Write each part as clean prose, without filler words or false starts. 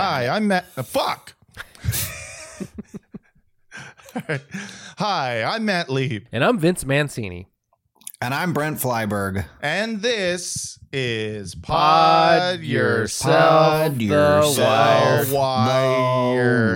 Hi, I'm Matt. Fuck. Right. Hi, I'm Matt Leib. And I'm Vince Mancini. And I'm Brent Flyberg. And this is Pod Yourself, The Wire.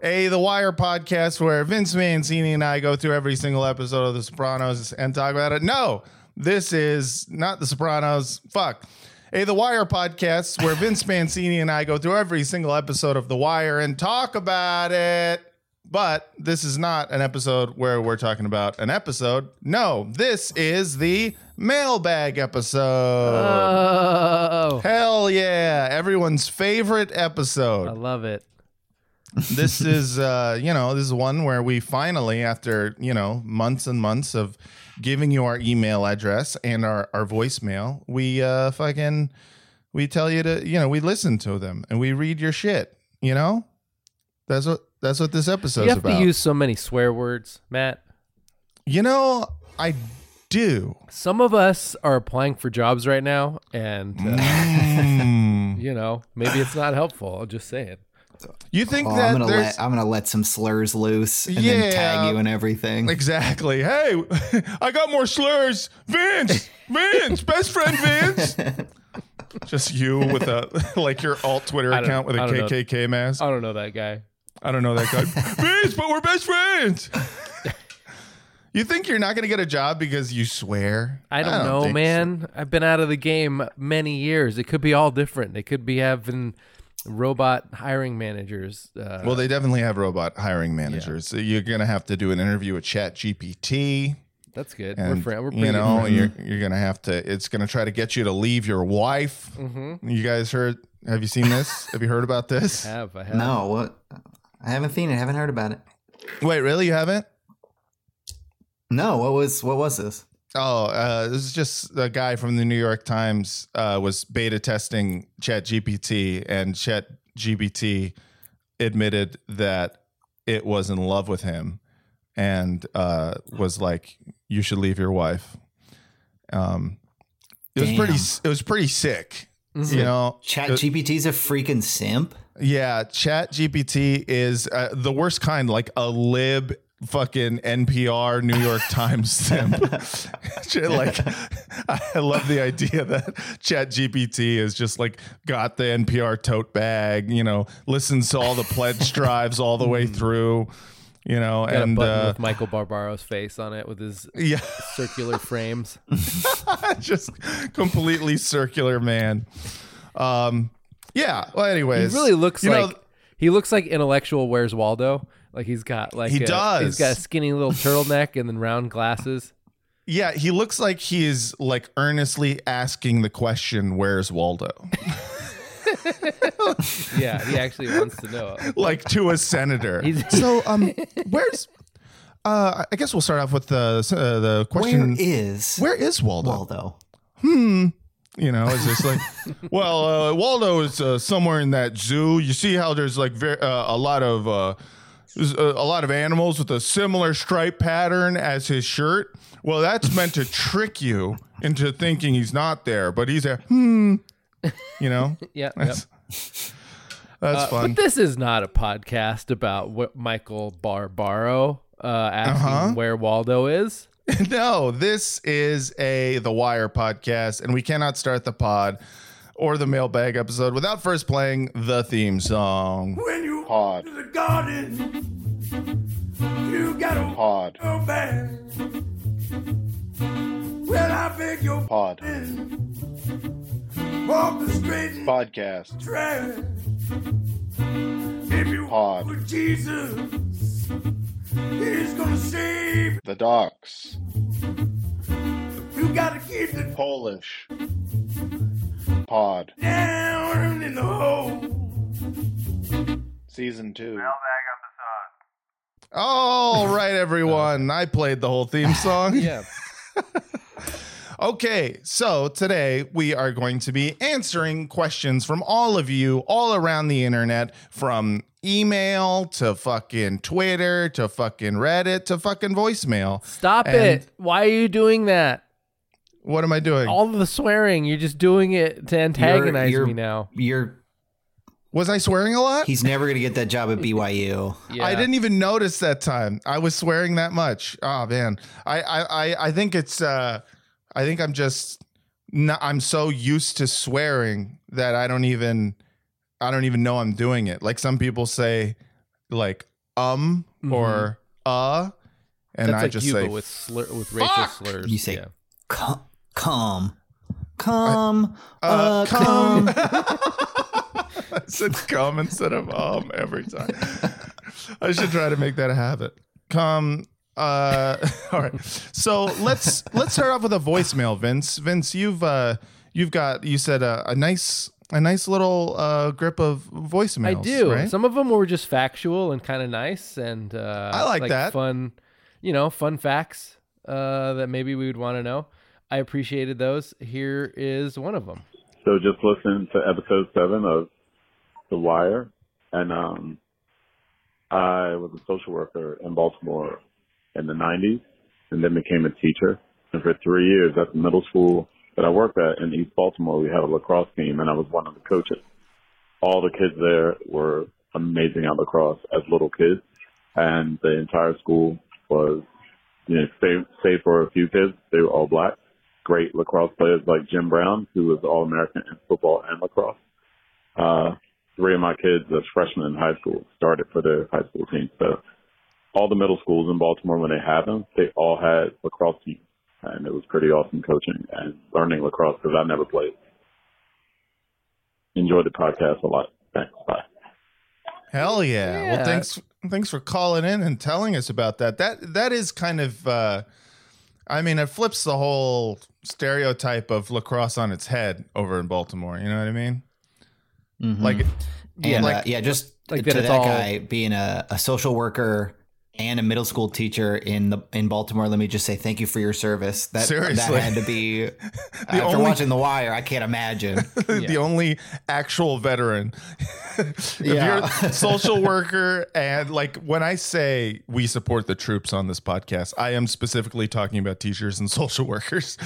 The Wire podcast where Vince Mancini and I go through every single episode of The Sopranos and talk about it. No, this is not The Sopranos. Fuck. The Wire podcast where Vince Mancini and I go through every single episode of The Wire and talk about it. But this is not an episode where we're talking about an episode. No, this is the mailbag episode. Oh. Hell yeah. Everyone's favorite episode. I love it. This is, this is one where we finally, after, months and months of giving you our email address and our voicemail, we tell you to, we listen to them and we read your shit, That's what this episode is about. You have to use so many swear words, Matt. I do. Some of us are applying for jobs right now, and, maybe it's not helpful. I'll just say it. You think that I'm going to let some slurs loose and then tag you and everything. Exactly. Hey, I got more slurs. Vince, best friend Vince. Just you with your alt Twitter account with a KKK mask. I don't know that guy. Vince, but we're best friends. You think you're not going to get a job because you swear? I don't know, man. So. I've been out of the game many years. It could be all different. It could be having robot hiring managers. Well, they definitely have robot hiring managers. Yeah. So you're going to have to do an interview with ChatGPT. That's good. And, you're going to have to. It's going to try to get you to leave your wife. Mm-hmm. You guys heard? Have you seen this? Have you heard about this? I have. No, what? I haven't seen it. I haven't heard about it. Wait, really? You haven't? No. What was this? Oh, this is just a guy from the New York Times was beta testing ChatGPT, and ChatGPT admitted that it was in love with him and was like, "You should leave your wife." It was pretty sick. Mm-hmm. ChatGPT's a freaking simp. Yeah, ChatGPT is the worst kind, like a lib fucking NPR New York Times simp. I love the idea that ChatGPT is just like got the NPR tote bag, listens to all the pledge drives all the way through, and got a button with Michael Barbaro's face on it with his circular frames. Just completely circular, man. Yeah. Well, anyways, he really looks like intellectual Where's Waldo. Like he's got he's got a skinny little turtleneck and then round glasses. Yeah, he looks like he is like earnestly asking the question, "Where's Waldo?" Yeah, he actually wants to know. Like to a senator. Where's? I guess we'll start off with the question. Where is Waldo? It's just like, well, Waldo is somewhere in that zoo. You see how there's like a lot of animals with a similar stripe pattern as his shirt. Well, that's meant to trick you into thinking he's not there, but he's there. Yeah. That's fun. But this is not a podcast about what Michael Barbaro asking where Waldo is. No, this is The Wire podcast, and we cannot start the pod or the mailbag episode without first playing the theme song. When you pod to the garden, you got a pod. Well, I beg your pod. Walk the straight podcast. Track. If you pod with Jesus, he's gonna save the dogs. You gotta keep the Polish pod down in the hole. Season 2. Mailbag episode. All right, everyone. I played the whole theme song. Yeah. Okay, so today we are going to be answering questions from all of you all around the internet, from email to fucking Twitter to fucking Reddit to fucking voicemail. Stop it. Why are you doing that? What am I doing? All the swearing. You're just doing it to antagonize me now. You're Was I swearing a lot? He's never going to get that job at BYU. Yeah. I didn't even notice that time. I was swearing that much. Oh, man. I think it's I think I'm just not, I'm so used to swearing that I don't even know I'm doing it. Like some people say like mm-hmm. or and that's I like just say with racial slurs. You say come. I said come instead of every time. I should try to make that a habit. Come. All right. So let's start off with a voicemail, Vince. Vince, you said a nice little grip of voicemails. I do. Right? Some of them were just factual and kind of nice, and I like that fun facts that maybe we would want to know. I appreciated those. Here is one of them. So just listening to episode 7 of The Wire, and I was a social worker in Baltimore in the 90s and then became a teacher. And for 3 years at the middle school that I worked at in East Baltimore, we had a lacrosse team, and I was one of the coaches. All the kids there were amazing at lacrosse as little kids, and the entire school was, save for a few kids, they were all black. Great lacrosse players like Jim Brown, who was All-American in football and lacrosse. 3 of my kids as freshmen in high school started for their high school team. So all the middle schools in Baltimore, when they had them, they all had lacrosse teams. And it was pretty awesome coaching and learning lacrosse because I never played. Enjoyed the podcast a lot. Thanks. Bye. Hell yeah. Well, thanks for calling in and telling us about that. That is kind of, it flips the whole stereotype of lacrosse on its head over in Baltimore. You know what I mean? Mm-hmm. Guy being a social worker and a middle school teacher in Baltimore. Let me just say thank you for your service. That had to be after watching The Wire. I can't imagine the only actual veteran. If you're a social worker, and when I say we support the troops on this podcast, I am specifically talking about teachers and social workers.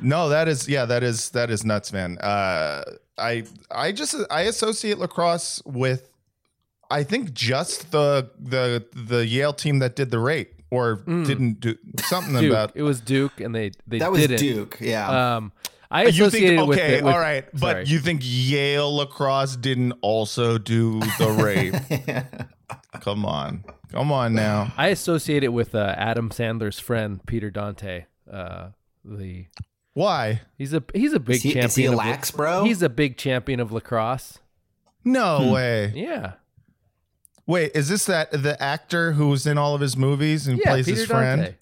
No, that is nuts, man. I associate lacrosse with, I think, just the Yale team that did the rape or didn't do something Duke. About it was Duke, and they that was didn't. Duke, yeah. I associated you think, okay, with all right, but sorry. You think Yale lacrosse didn't also do the rape? Yeah. Come on now. I associate it with Adam Sandler's friend Peter Dante. The why he's a big champion. Is he a lax, bro? He's a big champion of lacrosse. No way. Yeah. Wait, is this the actor who was in all of his movies and plays Peter his friend? Dante.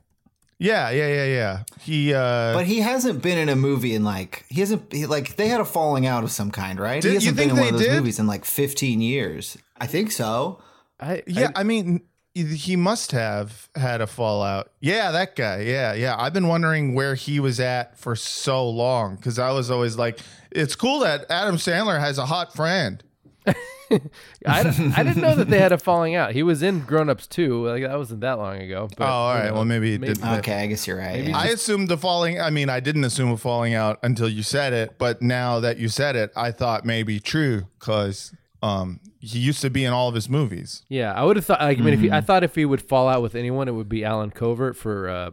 Yeah. He but he hasn't been in a movie in they had a falling out of some kind, right? He hasn't been in one of those movies in 15 years. I think so. He must have had a fallout. Yeah, that guy. Yeah. I've been wondering where he was at for so long, because I was always like, it's cool that Adam Sandler has a hot friend. I didn't know that they had a falling out. He was in Grown Ups 2. That wasn't that long ago. But, all right. Well, maybe it did. Okay, I guess you're right. Yeah. I didn't assume a falling out until you said it. But now that you said it, I thought maybe true, because he used to be in all of his movies. Yeah, I would have thought. I thought if he would fall out with anyone, it would be Alan Covert for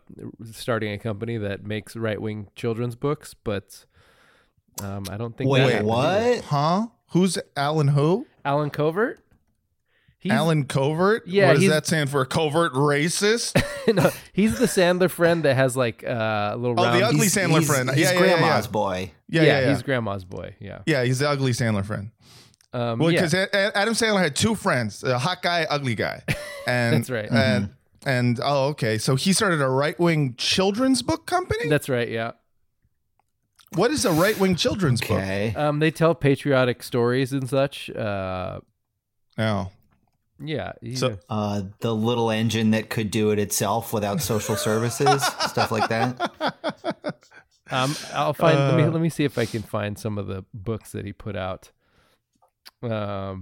starting a company that makes right-wing children's books. But I don't think. Wait, what? Either. Huh? Who's Alan who? Alan Covert. Alan Covert? Yeah. What does that stand for? Covert racist? No, he's the Sandler friend that has a little round... Oh, the ugly Sandler friend. He's grandma's boy. Yeah, he's grandma's boy. Yeah. Yeah, he's the ugly Sandler friend. Because Adam Sandler had 2 friends, a hot guy, ugly guy. And, that's right. And, mm-hmm. and oh, okay. So he started a right-wing children's book company? That's right, yeah. What is a right-wing children's book? They tell patriotic stories and such. Yeah. So, the little engine that could do it itself without social services, stuff like that. I'll find. Let me see if I can find some of the books that he put out. Yeah,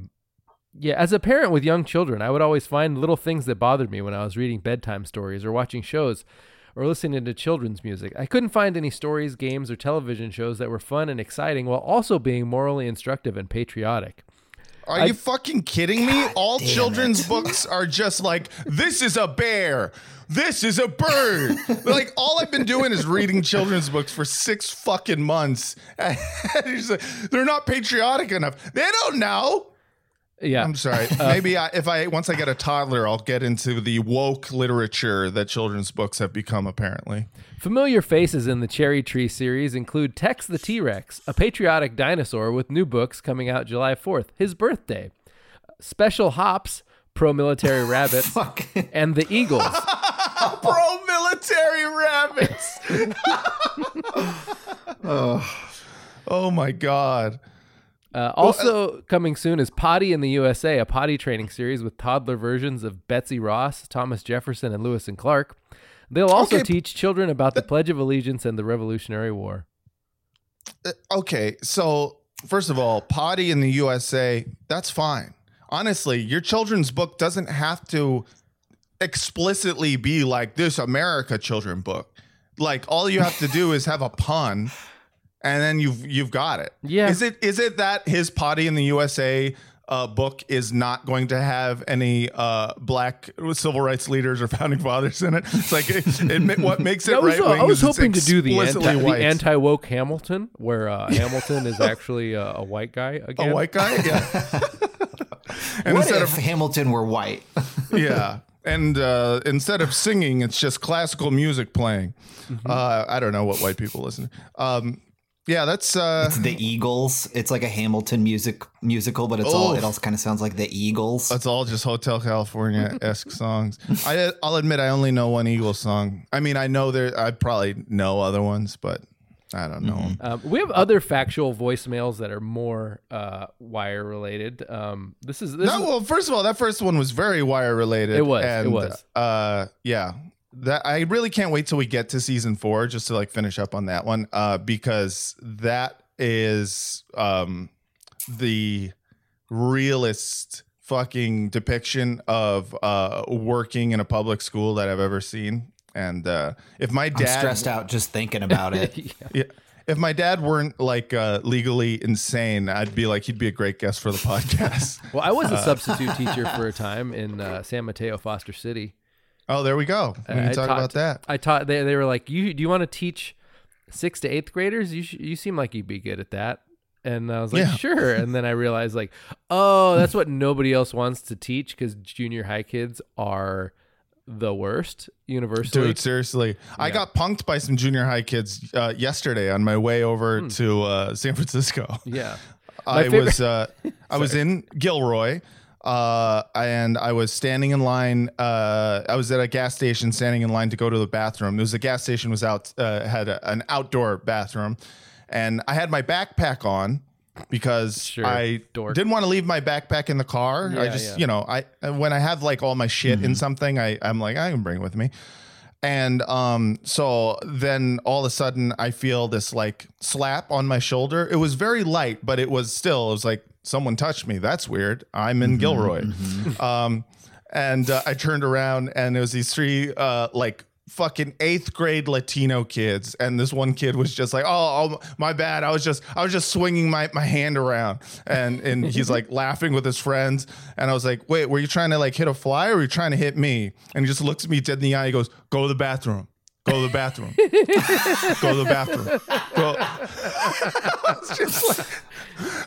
as a parent with young children, I would always find little things that bothered me when I was reading bedtime stories or watching shows. or listening to children's music. I couldn't find any stories, games, or television shows that were fun and exciting while also being morally instructive and patriotic. Are you fucking kidding me? All children's books are just like, this is a bear, this is a bird. Like, all I've been doing is reading children's books for 6 fucking months. They're not patriotic enough. They don't know. Yeah, I'm sorry. Maybe once I get a toddler, I'll get into the woke literature that children's books have become, apparently. Familiar faces in the Cherry Tree series include Tex the T-Rex, a patriotic dinosaur with new books coming out July 4th, his birthday. Special Hops, pro-military rabbits, and the Eagles. Pro-military rabbits. Oh, my God. Coming soon is Potty in the USA, a potty training series with toddler versions of Betsy Ross, Thomas Jefferson, and Lewis and Clark. They'll also teach children about the Pledge of Allegiance and the Revolutionary War. Okay, so first of all, Potty in the USA, that's fine. Honestly, your children's book doesn't have to explicitly be like this America children book. Like, all you have to do is have a pun. And then you've got it. Yeah. Is it that his Potty in the USA book is not going to have any black civil rights leaders or founding fathers in it? It's like what makes it right wing. I was hoping to do the anti-woke Hamilton, where Hamilton is actually a white guy again. A white guy, yeah. And what if Hamilton were white? Yeah. And instead of singing, it's just classical music playing. Mm-hmm. I don't know what white people listen to. Yeah, that's it's the Eagles. It's like a Hamilton musical, but it also kind of sounds like the Eagles. It's all just Hotel California-esque songs. I'll admit I only know one Eagles song. I mean, I know there. I probably know other ones, but I don't know them. We have other factual voicemails that are more Wire related. First of all, that first one was very Wire related. It was. Yeah. That I really can't wait till we get to season 4 just to like finish up on that one, because that is the realest fucking depiction of working in a public school that I've ever seen. And if my dad I'm stressed out just thinking about it, yeah. If my dad weren't like legally insane, I'd be like, he'd be a great guest for the podcast. Well, I was a substitute teacher for a time in San Mateo, Foster City. Oh, there we go. We can talk about that. I taught. They were like, "Do you want to teach 6th to 8th graders? You seem like you'd be good at that." And I was like, "Sure." And then I realized, like, oh, that's what nobody else wants to teach because junior high kids are the worst universally. Dude, seriously, yeah. I got punked by some junior high kids yesterday on my way over to San Francisco. Yeah, I was in Gilroy. And I was standing in line. I was at a gas station standing in line to go to the bathroom. It was the gas station was out, had an outdoor bathroom, and I had my backpack on because I didn't want to leave my backpack in the car. Yeah, I just, you know, I, when I have like all my shit in something, I'm like, I can bring it with me. And, so then all of a sudden I feel this like slap on my shoulder. It was very light, but it was like, someone touched me. That's weird. I'm in Gilroy. Mm-hmm. And I turned around and there was these three like fucking 8th grade Latino kids. And this one kid was just like, oh my bad. I was just swinging my hand around. And he's like laughing with his friends. And I was like, wait, were you trying to like hit a fly or were you trying to hit me? And he just looks me dead in the eye. He goes, go to the bathroom. Go to the bathroom. Go to the bathroom. Go.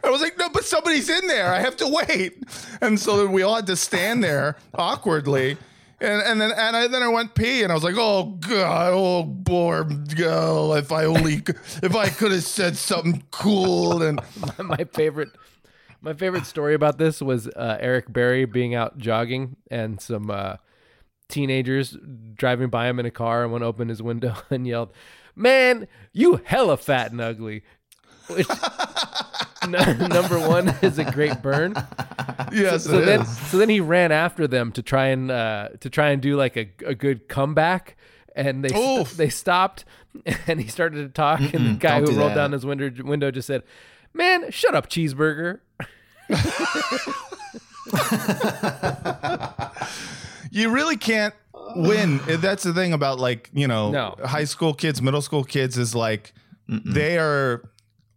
I was like, no, but somebody's in there. I have to wait. And so then we all had to stand there awkwardly. And then I went pee and I was like, oh God, oh boy, oh, if I could have said something cool. And my favorite story about this was Eric Berry being out jogging and some teenagers driving by him in a car, and one opened his window and yelled, man, you hella fat and ugly, which number one is a great burn. Yes, so then he ran after them to try and do like a good comeback, and they stopped and he started to talk. Mm-mm, and the guy who rolled down his window just said, man, shut up, cheeseburger. You really can't win. That's the thing about, like, you know, high school kids, middle school kids is like they are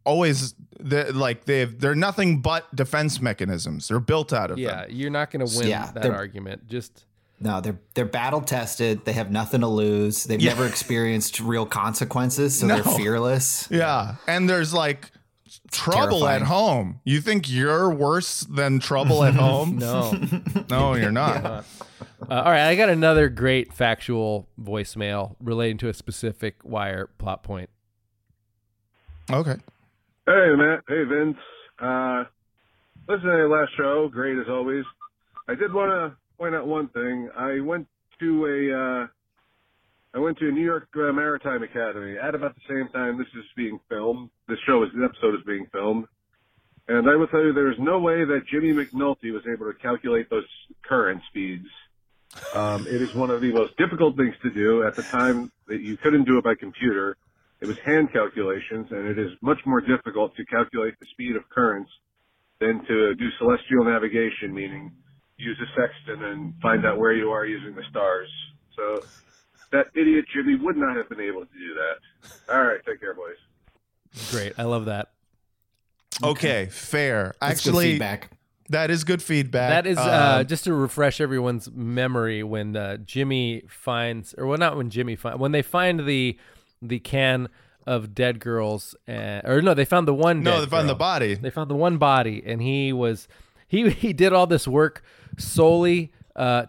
always like they're nothing but defense mechanisms. They're built out of them. Yeah, you're not going to win that argument. Just no, they're battle tested. They have nothing to lose. They've never experienced real consequences, so they're fearless. Yeah, and there's like. Trouble terrifying. At home. You think you're worse than trouble at home? No, you're not. All right. I got another great factual voicemail relating to a specific Wire plot point. Okay. Hey, Matt. Hey, Vince. Listen to your last show. Great as always. I did want to point out one thing. I went to a New York Maritime Academy at about the same time this is being filmed. The episode is being filmed. And I will tell you, there is no way that Jimmy McNulty was able to calculate those current speeds. It is one of the most difficult things to do at the time that you couldn't do it by computer. It was hand calculations, and it is much more difficult to calculate the speed of currents than to do celestial navigation, meaning use a sextant and find out where you are using the stars. So... that idiot Jimmy would not have been able to do that. All right, take care, boys. Great, I love that. Okay, fair. That's actually, that is good feedback. That is just to refresh everyone's memory when Jimmy finds, or well, not when Jimmy finds, when they find the can of dead girls, they found the one. No, they found the body. They found the one body, and he did all this work solely.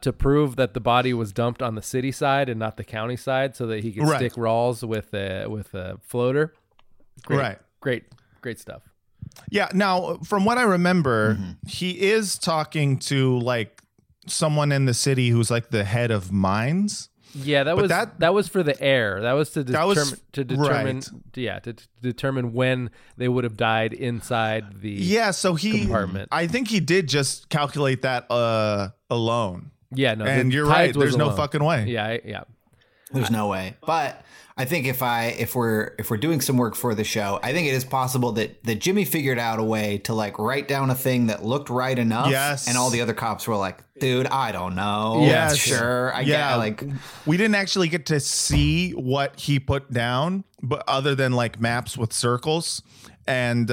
To prove that the body was dumped on the city side and not the county side, so that he could stick Rawls with a floater. Great, great stuff. Yeah. Now, from what I remember, he is talking to like someone in the city who's like the head of mines. Yeah, that was for the air. That was to determine when they would have died inside the compartment. I think he did just calculate that alone. Yeah, no, and you're right. There's no fucking way. Yeah. There's no way. But I think if we're doing some work for the show, I think it is possible that Jimmy figured out a way to like write down a thing that looked right enough. Yes. And all the other cops were like, dude, I don't know. Yes. Sure. I get like we didn't actually get to see what he put down, but other than like maps with circles. And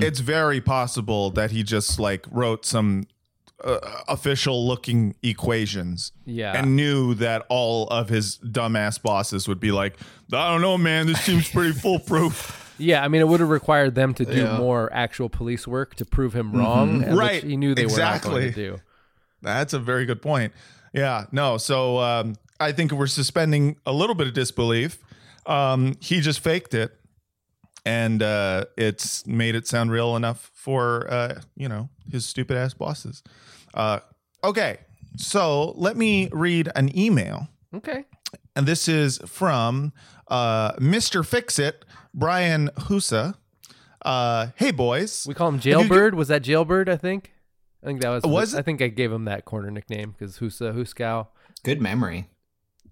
it's very possible that he just like wrote some official looking equations and knew that all of his dumbass bosses would be like, I don't know, man, this seems pretty foolproof. I mean, it would have required them to do more actual police work to prove him wrong, which he knew they were not going to do. That's a very good point. So I think we're suspending a little bit of disbelief. He just faked it, and it's made it sound real enough for his stupid ass bosses. Okay, so let me read an email. Okay, and this is from Mr. Fix-It, Brian Husa. Hey boys, we call him Jailbird. Was that Jailbird? I think that was it? I think I gave him that corner nickname because Husa, Huskow. Good memory.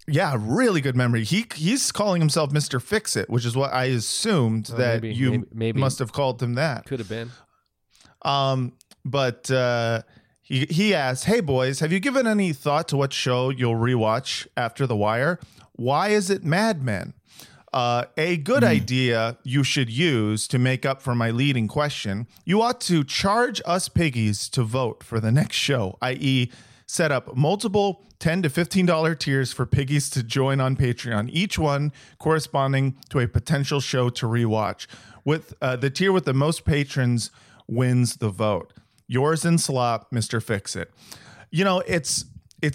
Yeah, really good memory. He's calling himself Mr. Fix-It, which is what I assumed maybe must have called him that. Could have been. But he asked, hey, boys, have you given any thought to what show you'll rewatch after The Wire? Why is it Mad Men? A good idea you should use to make up for my leading question. You ought to charge us piggies to vote for the next show, i.e., set up multiple $10 to $15 tiers for piggies to join on Patreon, each one corresponding to a potential show to rewatch. With the tier with the most patrons wins the vote. Yours in slop, Mr. Fix-It. You know, it's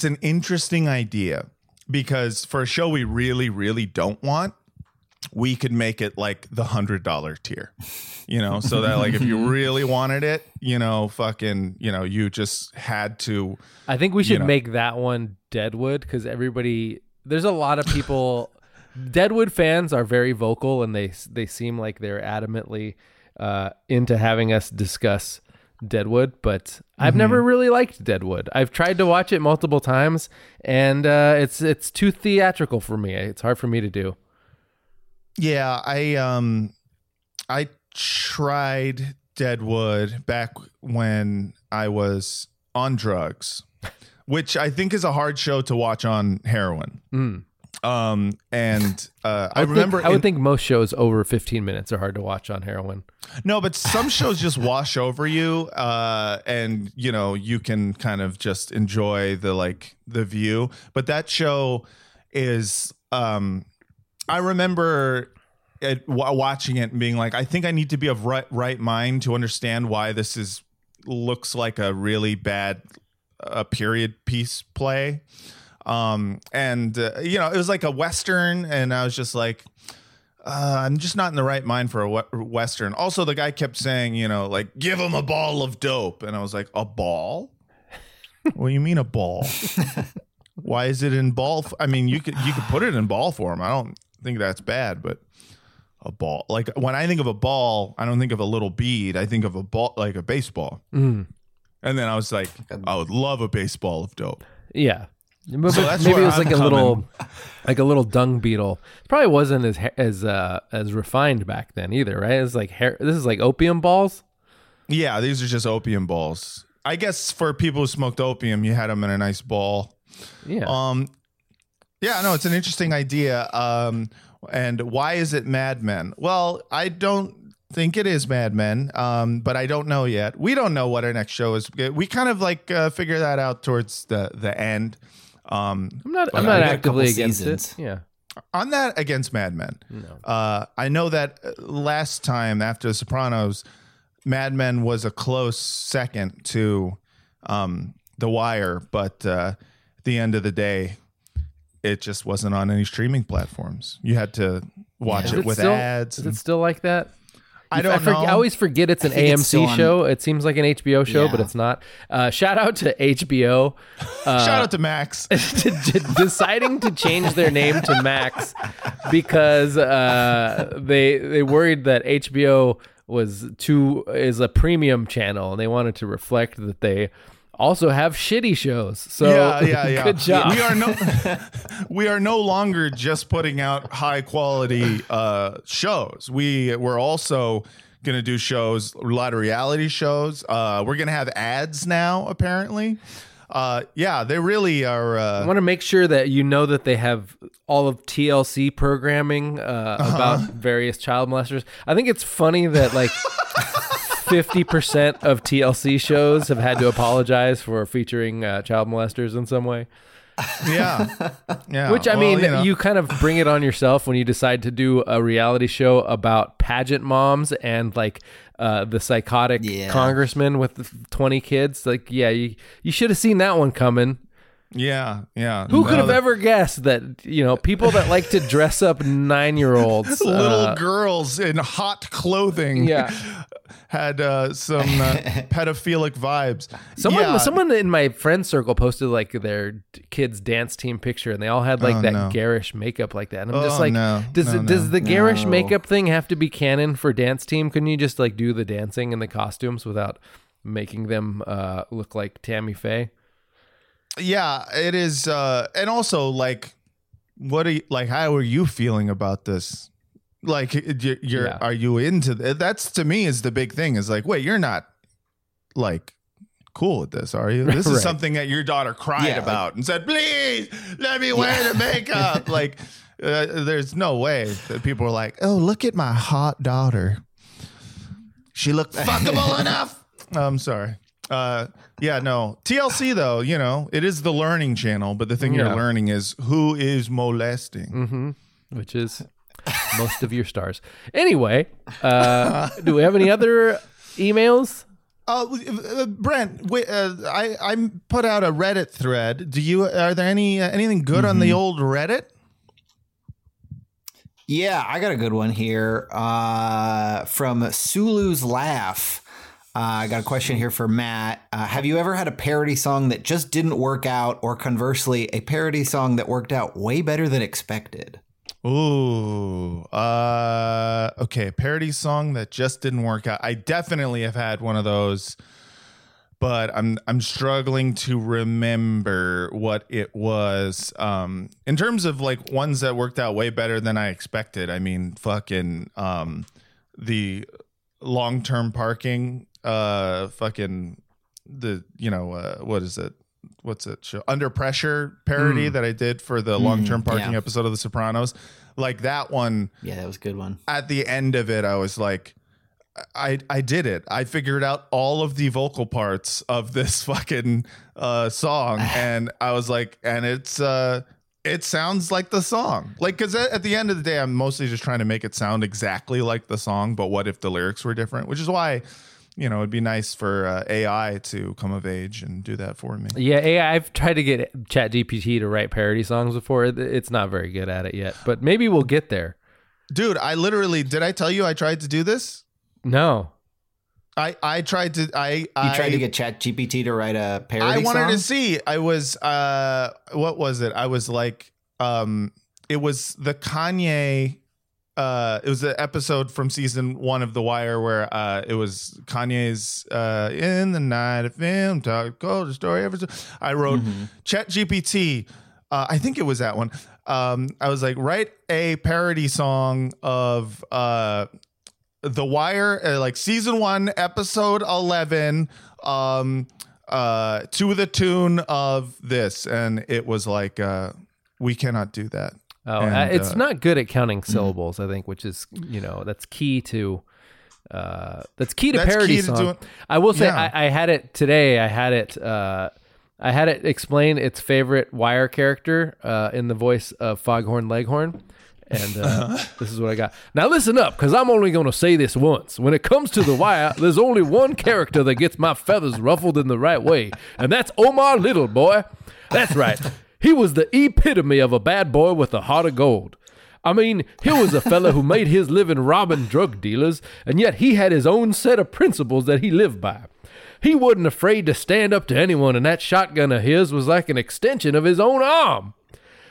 an interesting idea because for a show we really, really don't want, we could make it like the $100 tier, you know, so that like if you really wanted it, you know, fucking, you know, you just had to. I think we should make that one Deadwood because there's a lot of people. Deadwood fans are very vocal and they seem like they're adamantly into having us discuss Deadwood, but I've never really liked Deadwood. I've tried to watch it multiple times and it's too theatrical for me. It's hard for me to do. Yeah, I tried Deadwood back when I was on drugs, which I think is a hard show to watch on heroin. I would think most shows over 15 minutes are hard to watch on heroin. No, but some shows just wash over you, and you know, you can kind of just enjoy the view. But that show is, I remember watching it and being like, I think I need to be of right mind to understand why this looks like a really bad period piece play. It was like a Western, and I was just like, I'm just not in the right mind for a Western. Also, the guy kept saying, give him a ball of dope. And I was like, a ball? What do you mean a ball? Why is it in ball? You could put it in ball form. I don't think that's bad, but a ball. Like, when I think of a ball, I don't think of a little bead. I think of a ball, like a baseball. Mm. And then I was like, I would love a baseball of dope. Yeah. But so maybe it was like a little dung beetle. It probably wasn't as refined back then either, right? It's like this is like opium balls. Yeah, these are just opium balls. I guess for people who smoked opium, you had them in a nice ball. Yeah. It's an interesting idea. And why is it Mad Men? Well, I don't think it is Mad Men, but I don't know yet. We don't know what our next show is. We kind of figure that out towards the end. I'm not actively against it. Yeah. I'm not against Mad Men. No. I know that last time after The Sopranos, Mad Men was a close second to The Wire, but at the end of the day, it just wasn't on any streaming platforms. You had to watch it with ads. Is it still like that? I don't know. I always forget it's an AMC show. It seems like an HBO show, but it's not. Shout out to HBO. Shout out to Max. Deciding to change their name to Max because they worried that HBO is a premium channel, and they wanted to reflect that they also have shitty shows. So good job. We are no longer just putting out high quality shows. We're also gonna do shows, a lot of reality shows. We're gonna have ads now, apparently. They really are. I want to make sure that you know that they have all of TLC programming about various child molesters. I think it's funny that 50% of TLC shows have had to apologize for featuring child molesters in some way. Yeah. Which, you kind of bring it on yourself when you decide to do a reality show about pageant moms and the psychotic congressman with 20 kids. You should have seen that one coming. Yeah. Who could have ever guessed that, people that like to dress up 9-year-olds, little girls in hot clothing had some pedophilic vibes. Someone in my friend circle posted their kids' dance team picture, and they all had garish makeup like that. And I'm just does the garish makeup thing have to be canon for dance team? Couldn't you just do the dancing and the costumes without making them look like Tammy Faye? Yeah, it is. And also, how are you feeling about this? Are you into that's, to me, is the big thing, is wait, you're not cool with this, are you? This is something that your daughter cried about and said, please let me wear the makeup. There's no way that people are oh, look at my hot daughter. She looked fuckable enough. I'm sorry. No. TLC though, it is the learning channel, but the thing you're learning is who is molesting, which is most of your stars. Anyway, do we have any other emails? Brent, I put out a Reddit thread. Are there any anything good on the old Reddit? Yeah, I got a good one here from Sulu's Laugh. I got a question here for Matt. Have you ever had a parody song that just didn't work out, or conversely, a parody song that worked out way better than expected? Ooh. Okay, a parody song that just didn't work out. I definitely have had one of those, but I'm struggling to remember what it was. In terms of ones that worked out way better than I expected, I mean, fucking the long-term parking. What is it? what's it show? Under Pressure parody that I did for the long-term parking episode of The Sopranos. Like that one. Yeah, that was a good one. At the end of it, I was like, I did it. I figured out all of the vocal parts of this fucking song. And I was like, and it sounds like the song. Like, cause at the end of the day, I'm mostly just trying to make it sound exactly like the song. But what if the lyrics were different? Which is why, you know, it'd be nice for AI to come of age and do that for me. Yeah, AI. I've tried to get ChatGPT to write parody songs before. It's not very good at it yet, but maybe we'll get there. Dude, I literally, did I tell you I tried to do this? No. I tried to get ChatGPT to write a parody song? I wanted to see. I was, what was it? I was like, it was the Kanye, it was an episode from season 1 of The Wire where it was Kanye's in the night of him, talk cold story. I wrote ChatGPT. I think it was that one. I was like, write a parody song of, The Wire, like season 1, episode 11, to the tune of this, and it was like, we cannot do that. Oh, and, it's not good at counting syllables, I think, which is, you know, that's key to parody song. I will say, yeah. I had it today. I had it explain its favorite Wire character in the voice of Foghorn Leghorn. And this is what I got. Now listen up, because I'm only going to say this once. When it comes to The Wire, there's only one character that gets my feathers ruffled in the right way, and that's Omar Little, boy. That's right. He was the epitome of a bad boy with a heart of gold. I mean, he was a fella who made his living robbing drug dealers, and yet he had his own set of principles that he lived by. He wasn't afraid to stand up to anyone, and that shotgun of his was like an extension of his own arm.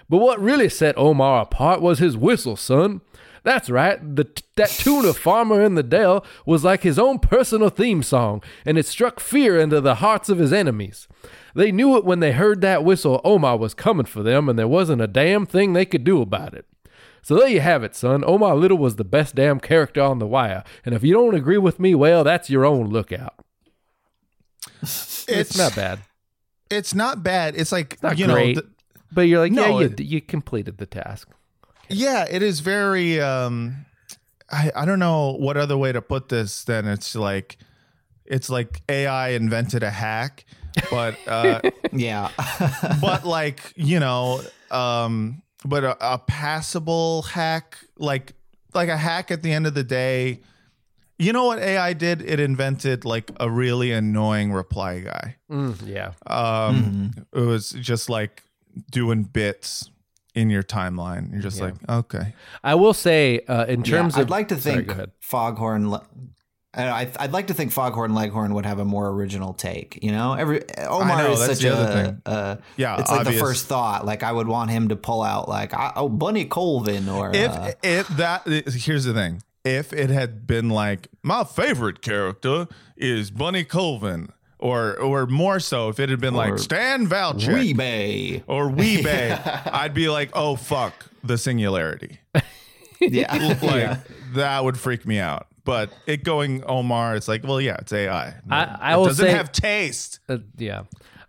But what really set Omar apart was his whistle, son. That's right, that tune of Farmer in the Dell was like his own personal theme song, and it struck fear into the hearts of his enemies. They knew it when they heard that whistle. Omar was coming for them, and there wasn't a damn thing they could do about it. So there you have it, son. Omar Little was the best damn character on The Wire, and if you don't agree with me, well, that's your own lookout. It's not bad. It's not bad. It's like, it's not great. But you're like, no, yeah, you completed the task. Okay. Yeah, it is very, I don't know what other way to put this than it's like AI invented a hack, but, yeah, but like, you know, but a passable hack, like a hack at the end of the day. You know what AI did? It invented like a really annoying reply guy. Yeah. It was just like doing bits in your timeline. You're just like, okay. I will say, in terms of, I'd like to think I'd like to think Foghorn Leghorn would have a more original take. You know, Omar is such a, it's like obvious. The first thought. Like I would want him to pull out like, Bunny Colvin or here's the thing. If it had been like, my favorite character is Bunny Colvin. Or more so, if it had been like Stan Valchek or Weebay, I'd be like, oh, fuck, the singularity. Yeah. Like, that would freak me out. But it going Omar, it's like, well, yeah, it's AI. I will doesn't say, have taste. Yeah.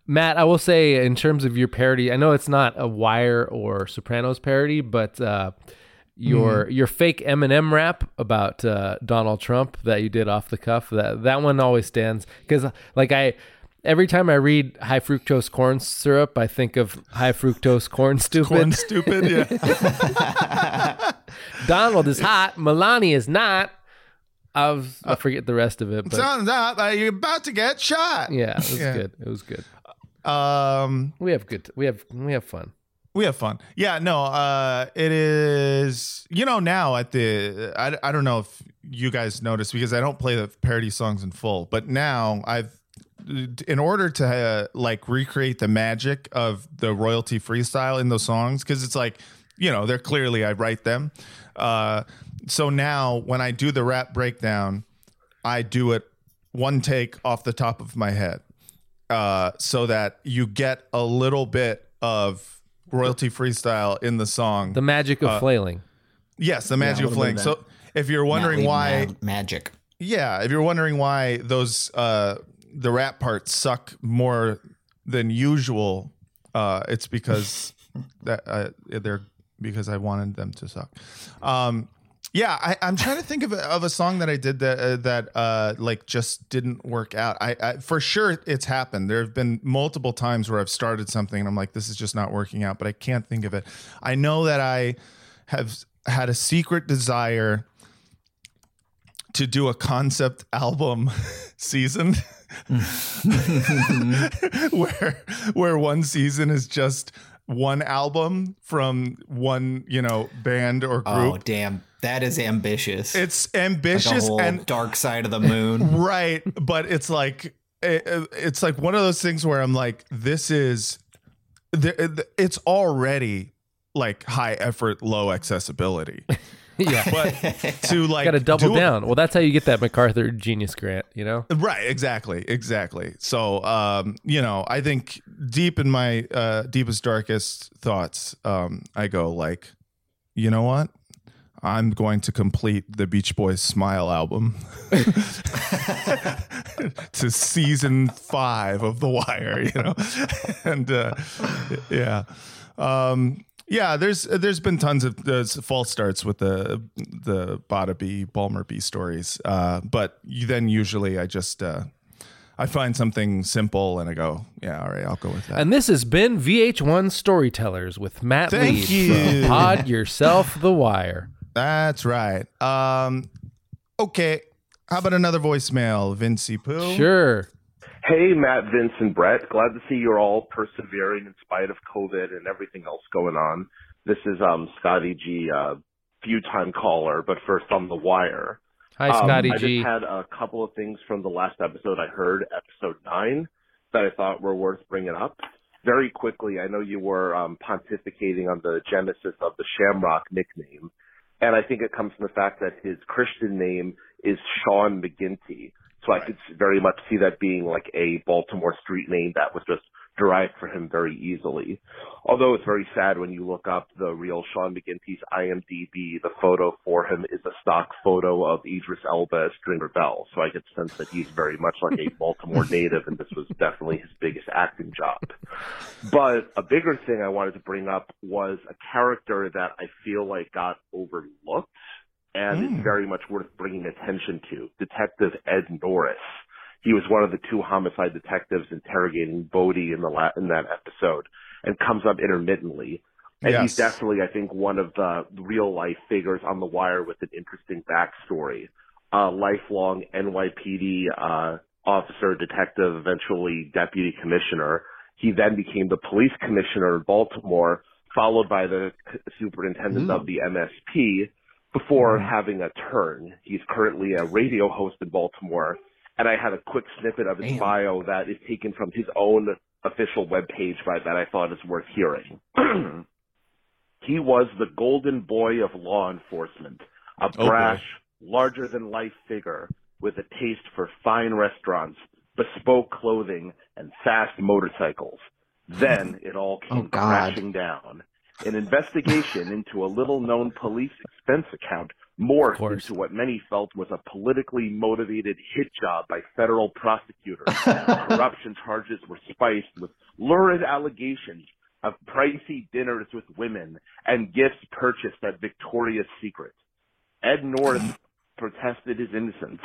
Matt, I will say in terms of your parody, I know it's not a Wire or Sopranos parody, but your fake Eminem rap about Donald Trump that you did off the cuff, that one always stands, because like every time I read high fructose corn syrup, I think of high fructose corn stupid. Corn stupid, yeah. Donald is hot, Melania is not. I forget the rest of it. But sounds out like you're about to get shot. Yeah, it was good. It was good. We have fun. We have fun. Yeah, no, it is, you know, now at the, I don't know if you guys noticed because I don't play the parody songs in full, but now I've, in order to like recreate the magic of the royalty freestyle in those songs, because it's like, you know, they're clearly, I write them. So now when I do the rap breakdown, I do it one take off the top of my head so that you get a little bit of royalty freestyle in the song. The magic of flailing. Yes, the magic of flailing. So if you're wondering why magic. Yeah, if you're wondering why those the rap parts suck more than usual, it's because that because I wanted them to suck. I'm trying to think of a song that I did that like just didn't work out. I for sure it's happened. There have been multiple times where I've started something and I'm like, this is just not working out, but I can't think of it. I know that I have had a secret desire to do a concept album season where one season is just one album from one, band or group. Oh, damn. That is ambitious. It's ambitious, like a whole and Dark Side of the Moon. Right. But it's like, it's like one of those things where I'm like, it's already like high effort, low accessibility. Yeah. But to like, got to double down. Well, that's how you get that MacArthur Genius Grant, Right. Exactly. So, I think deep in my deepest, darkest thoughts, I go like, you know what? I'm going to complete the Beach Boys Smile album to season 5 of The Wire, and yeah. There's been tons of false starts with the Bada B, Balmer B stories. But then usually I just, I find something simple and I go, yeah, all right, I'll go with that. And this has been VH1 Storytellers with Matt Leib from Pod Yourself The Wire. That's right. Okay. How about another voicemail, Vincey Pooh? Sure. Hey, Matt, Vince, and Brett. Glad to see you're all persevering in spite of COVID and everything else going on. This is Scotty G, few-time caller, but first on The Wire. Hi, Scotty G. I just had a couple of things from the last episode I heard, episode 9, that I thought were worth bringing up. Very quickly, I know you were pontificating on the genesis of the Shamrock nickname, and I think it comes from the fact that his Christian name is Sean McGinty. So right. I could very much see that being like a Baltimore street name that was just derived for him very easily. Although it's very sad when you look up the real Sean McGinty's IMDb, the photo for him is a stock photo of Idris Elba as Stringer Bell. So I could sense that he's very much like a Baltimore native, and this was definitely his biggest acting job. But a bigger thing I wanted to bring up was a character that I feel like got overlooked. And it's very much worth bringing attention to. Detective Ed Norris. He was one of the 2 homicide detectives interrogating Bodie in that episode, and comes up intermittently. And yes. He's definitely, I think, one of the real-life figures on The Wire with an interesting backstory. A lifelong NYPD officer, detective, eventually deputy commissioner. He then became the police commissioner in Baltimore, followed by the superintendent of the MSP, before having a turn. He's currently a radio host in Baltimore, and I had a quick snippet of his bio that is taken from his own official webpage that I thought is worth hearing. He was the golden boy of law enforcement, a brash, larger-than-life figure with a taste for fine restaurants, bespoke clothing, and fast motorcycles. Then it all came crashing down. An investigation into a little-known police expense account morphed into what many felt was a politically motivated hit job by federal prosecutors. Corruption charges were spiced with lurid allegations of pricey dinners with women and gifts purchased at Victoria's Secret. Ed Norris protested his innocence,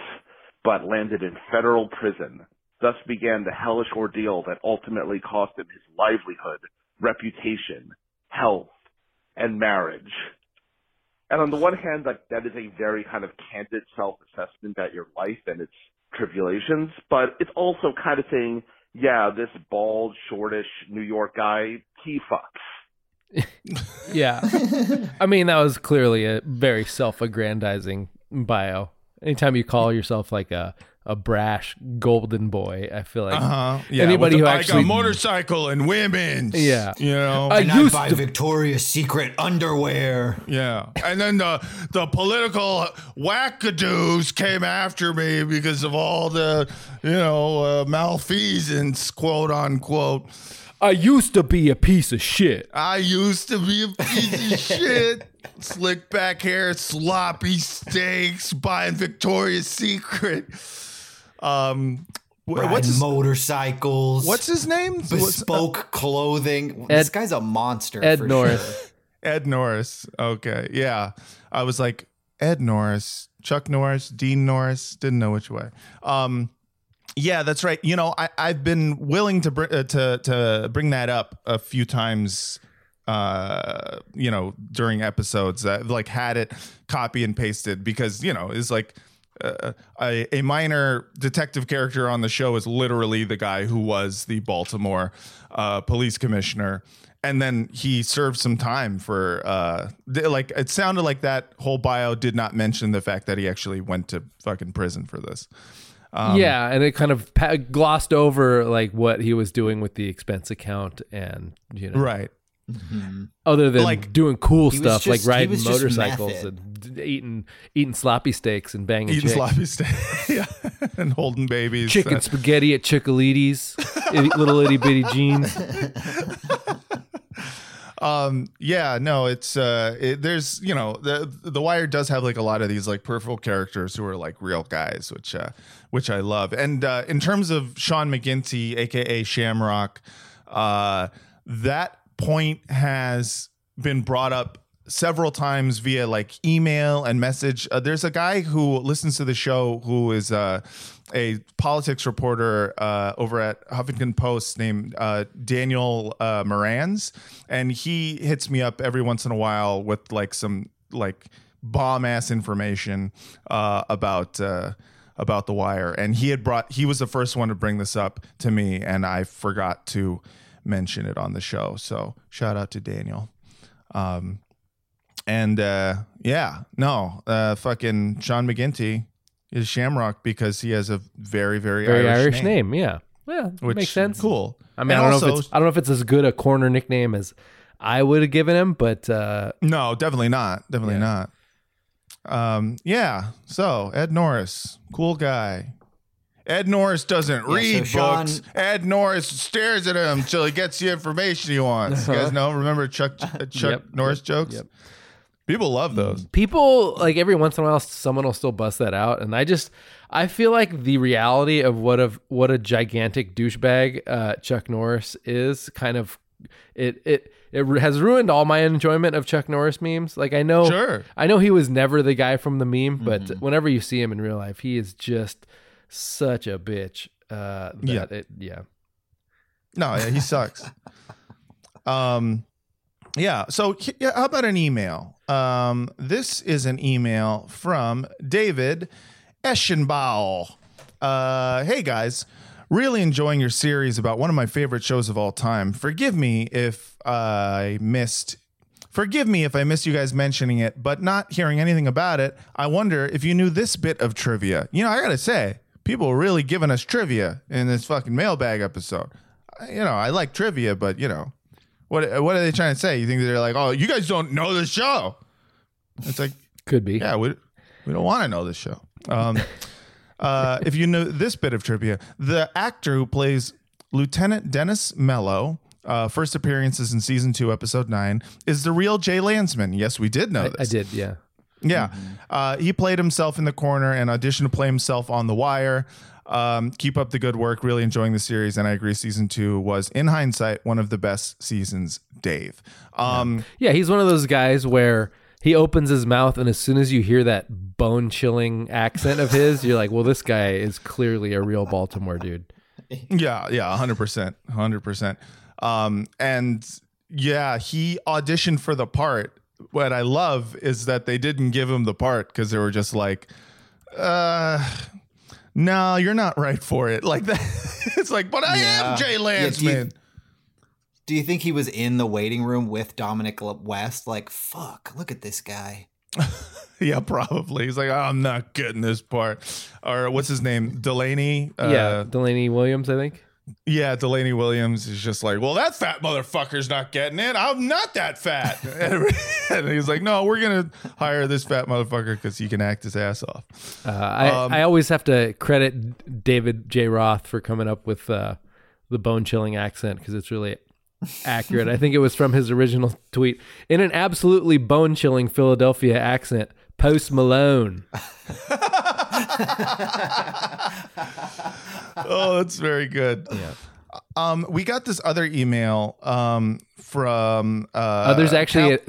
but landed in federal prison. Thus began the hellish ordeal that ultimately cost him his livelihood, reputation, health, and marriage. And on the one hand, that is a very kind of candid self-assessment at your life and its tribulations, but it's also kind of saying, yeah, this bald, shortish New York guy, he fucks. Yeah. I mean, that was clearly a very self-aggrandizing bio. Anytime you call yourself like a brash golden boy, I feel like anybody who actually like a motorcycle and women, I buy Victoria's Secret underwear, and then the political wackadoos came after me because of all the malfeasance, quote unquote. I used to be a piece of shit. Slick back hair, sloppy steaks, buying Victoria's Secret. What's his motorcycles? What's his name? Bespoke clothing. This guy's a monster. Ed Norris. Sure. Ed Norris. Okay. Yeah. I was like, Ed Norris, Chuck Norris, Dean Norris. Didn't know which way. Yeah, that's right. You know, I've been willing to bring that up a few times, you know, during episodes. I've like had it copy and pasted because, you know, it's like a minor detective character on the show is literally the guy who was the Baltimore police commissioner. And then he served some time for it sounded like that whole bio did not mention the fact that he actually went to fucking prison for this. Yeah. And it kind of glossed over like what he was doing with the expense account and, you know, right. Mm-hmm. Other than like doing cool stuff just, like riding motorcycles and eating sloppy steaks and banging chicks. Sloppy steaks, yeah, and holding babies. Chicken spaghetti at Chickaliti's, little itty bitty jeans. Yeah, no, it's there's, you know, the Wire does have like a lot of these like peripheral characters who are like real guys, which I love. And in terms of Sean McGinty, aka Shamrock, that point has been brought up several times via like email and message. There's a guy who listens to the show who is a politics reporter over at Huffington Post named Daniel Morans, and he hits me up every once in a while with like some like bomb ass information about The Wire, and he was the first one to bring this up to me, and I forgot to mention it on the show. So shout out to Daniel. Fucking Sean McGinty is Shamrock because he has a very, very, very Irish name. Yeah. Yeah. Which makes sense. Cool. I mean, I don't know if it's as good a corner nickname as I would have given him, but, no, definitely not. Definitely not. Yeah. So Ed Norris, cool guy. Ed Norris doesn't read books. Ed Norris stares at him till he gets the information he wants. You guys know, remember Chuck Norris jokes? Yep. People love those. People, like every once in a while, someone will still bust that out. And I feel like the reality of what a gigantic douchebag Chuck Norris is kind of, it has ruined all my enjoyment of Chuck Norris memes. Like I know he was never the guy from the meme, but whenever you see him in real life, he is just such a bitch. He sucks. So how about an email? This is an email from David Eschenbaugh. Hey guys, really enjoying your series about one of my favorite shows of all time. Forgive me if I missed you guys mentioning it, but not hearing anything about it. I wonder if you knew this bit of trivia. You know, I gotta say, people are really giving us trivia in this fucking mailbag episode. You know, I like trivia, but you know, what are they trying to say? You think they're like, oh, you guys don't know the show? It's like, could be. Yeah, we don't want to know this show. If you know this bit of trivia, the actor who plays Lieutenant Dennis Mello, first appearances in season 2, episode 9, is the real Jay Landsman. Yes, we did know this. I did, yeah. Yeah. He played himself in the corner and auditioned to play himself on The Wire. Keep up the good work. Really enjoying the series. And I agree. Season 2 was, in hindsight, one of the best seasons, Dave. Yeah, he's one of those guys where he opens his mouth and as soon as you hear that bone chilling accent of his, you're like, well, this guy is clearly a real Baltimore dude. Yeah. Yeah. 100%. 100%. And yeah, he auditioned for the part. What I love is that they didn't give him the part because they were just like, no, you're not right for it. Like that, it's like, but I am Jay Landsman. Yeah, do you think he was in the waiting room with Dominic West? Like, fuck, look at this guy. Yeah, probably. He's like, oh, I'm not getting this part. Or what's his name? Delaney. Delaney Williams, I think. Yeah, Delaney Williams is just like, well, that fat motherfucker's not getting it. I'm not that fat. And he's like, no, we're going to hire this fat motherfucker because he can act his ass off. I always have to credit David J. Roth for coming up with the bone-chilling accent because it's really accurate. I think it was from his original tweet. In an absolutely bone-chilling Philadelphia accent, Post Malone. Oh, that's very good. Yeah. We got this other email from. There's actually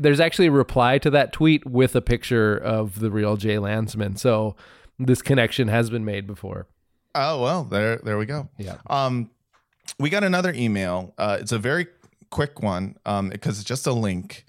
a reply to that tweet with a picture of the real Jay Landsman. So this connection has been made before. Oh well, there we go. Yeah. We got another email. It's a very quick one because it's just a link,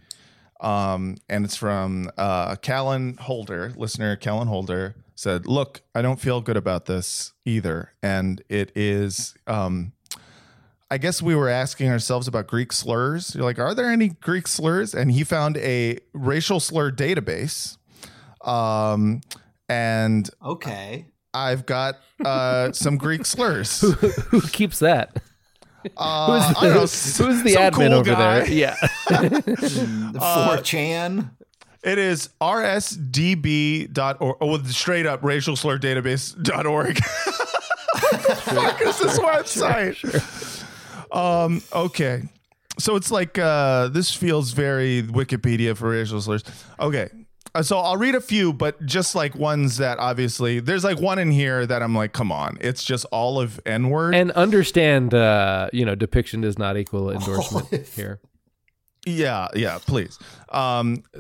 and it's from Callen Holder, listener Callen Holder. Said, look, I don't feel good about this either. And it is, I guess we were asking ourselves about Greek slurs. You're like, are there any Greek slurs? And he found a racial slur database. And okay, I've got some Greek slurs. Who keeps that? Who's the admin cool over guy there? Yeah. 4chan. It is rsdb.org, with straight up racial slur database.org. What is this website? Sure. Okay. So it's like, this feels very Wikipedia for racial slurs. Okay. So I'll read a few, but just like ones that obviously, there's like one in here that I'm like, come on. It's just all of N-word. And understand, depiction does not equal endorsement here. Yeah, please.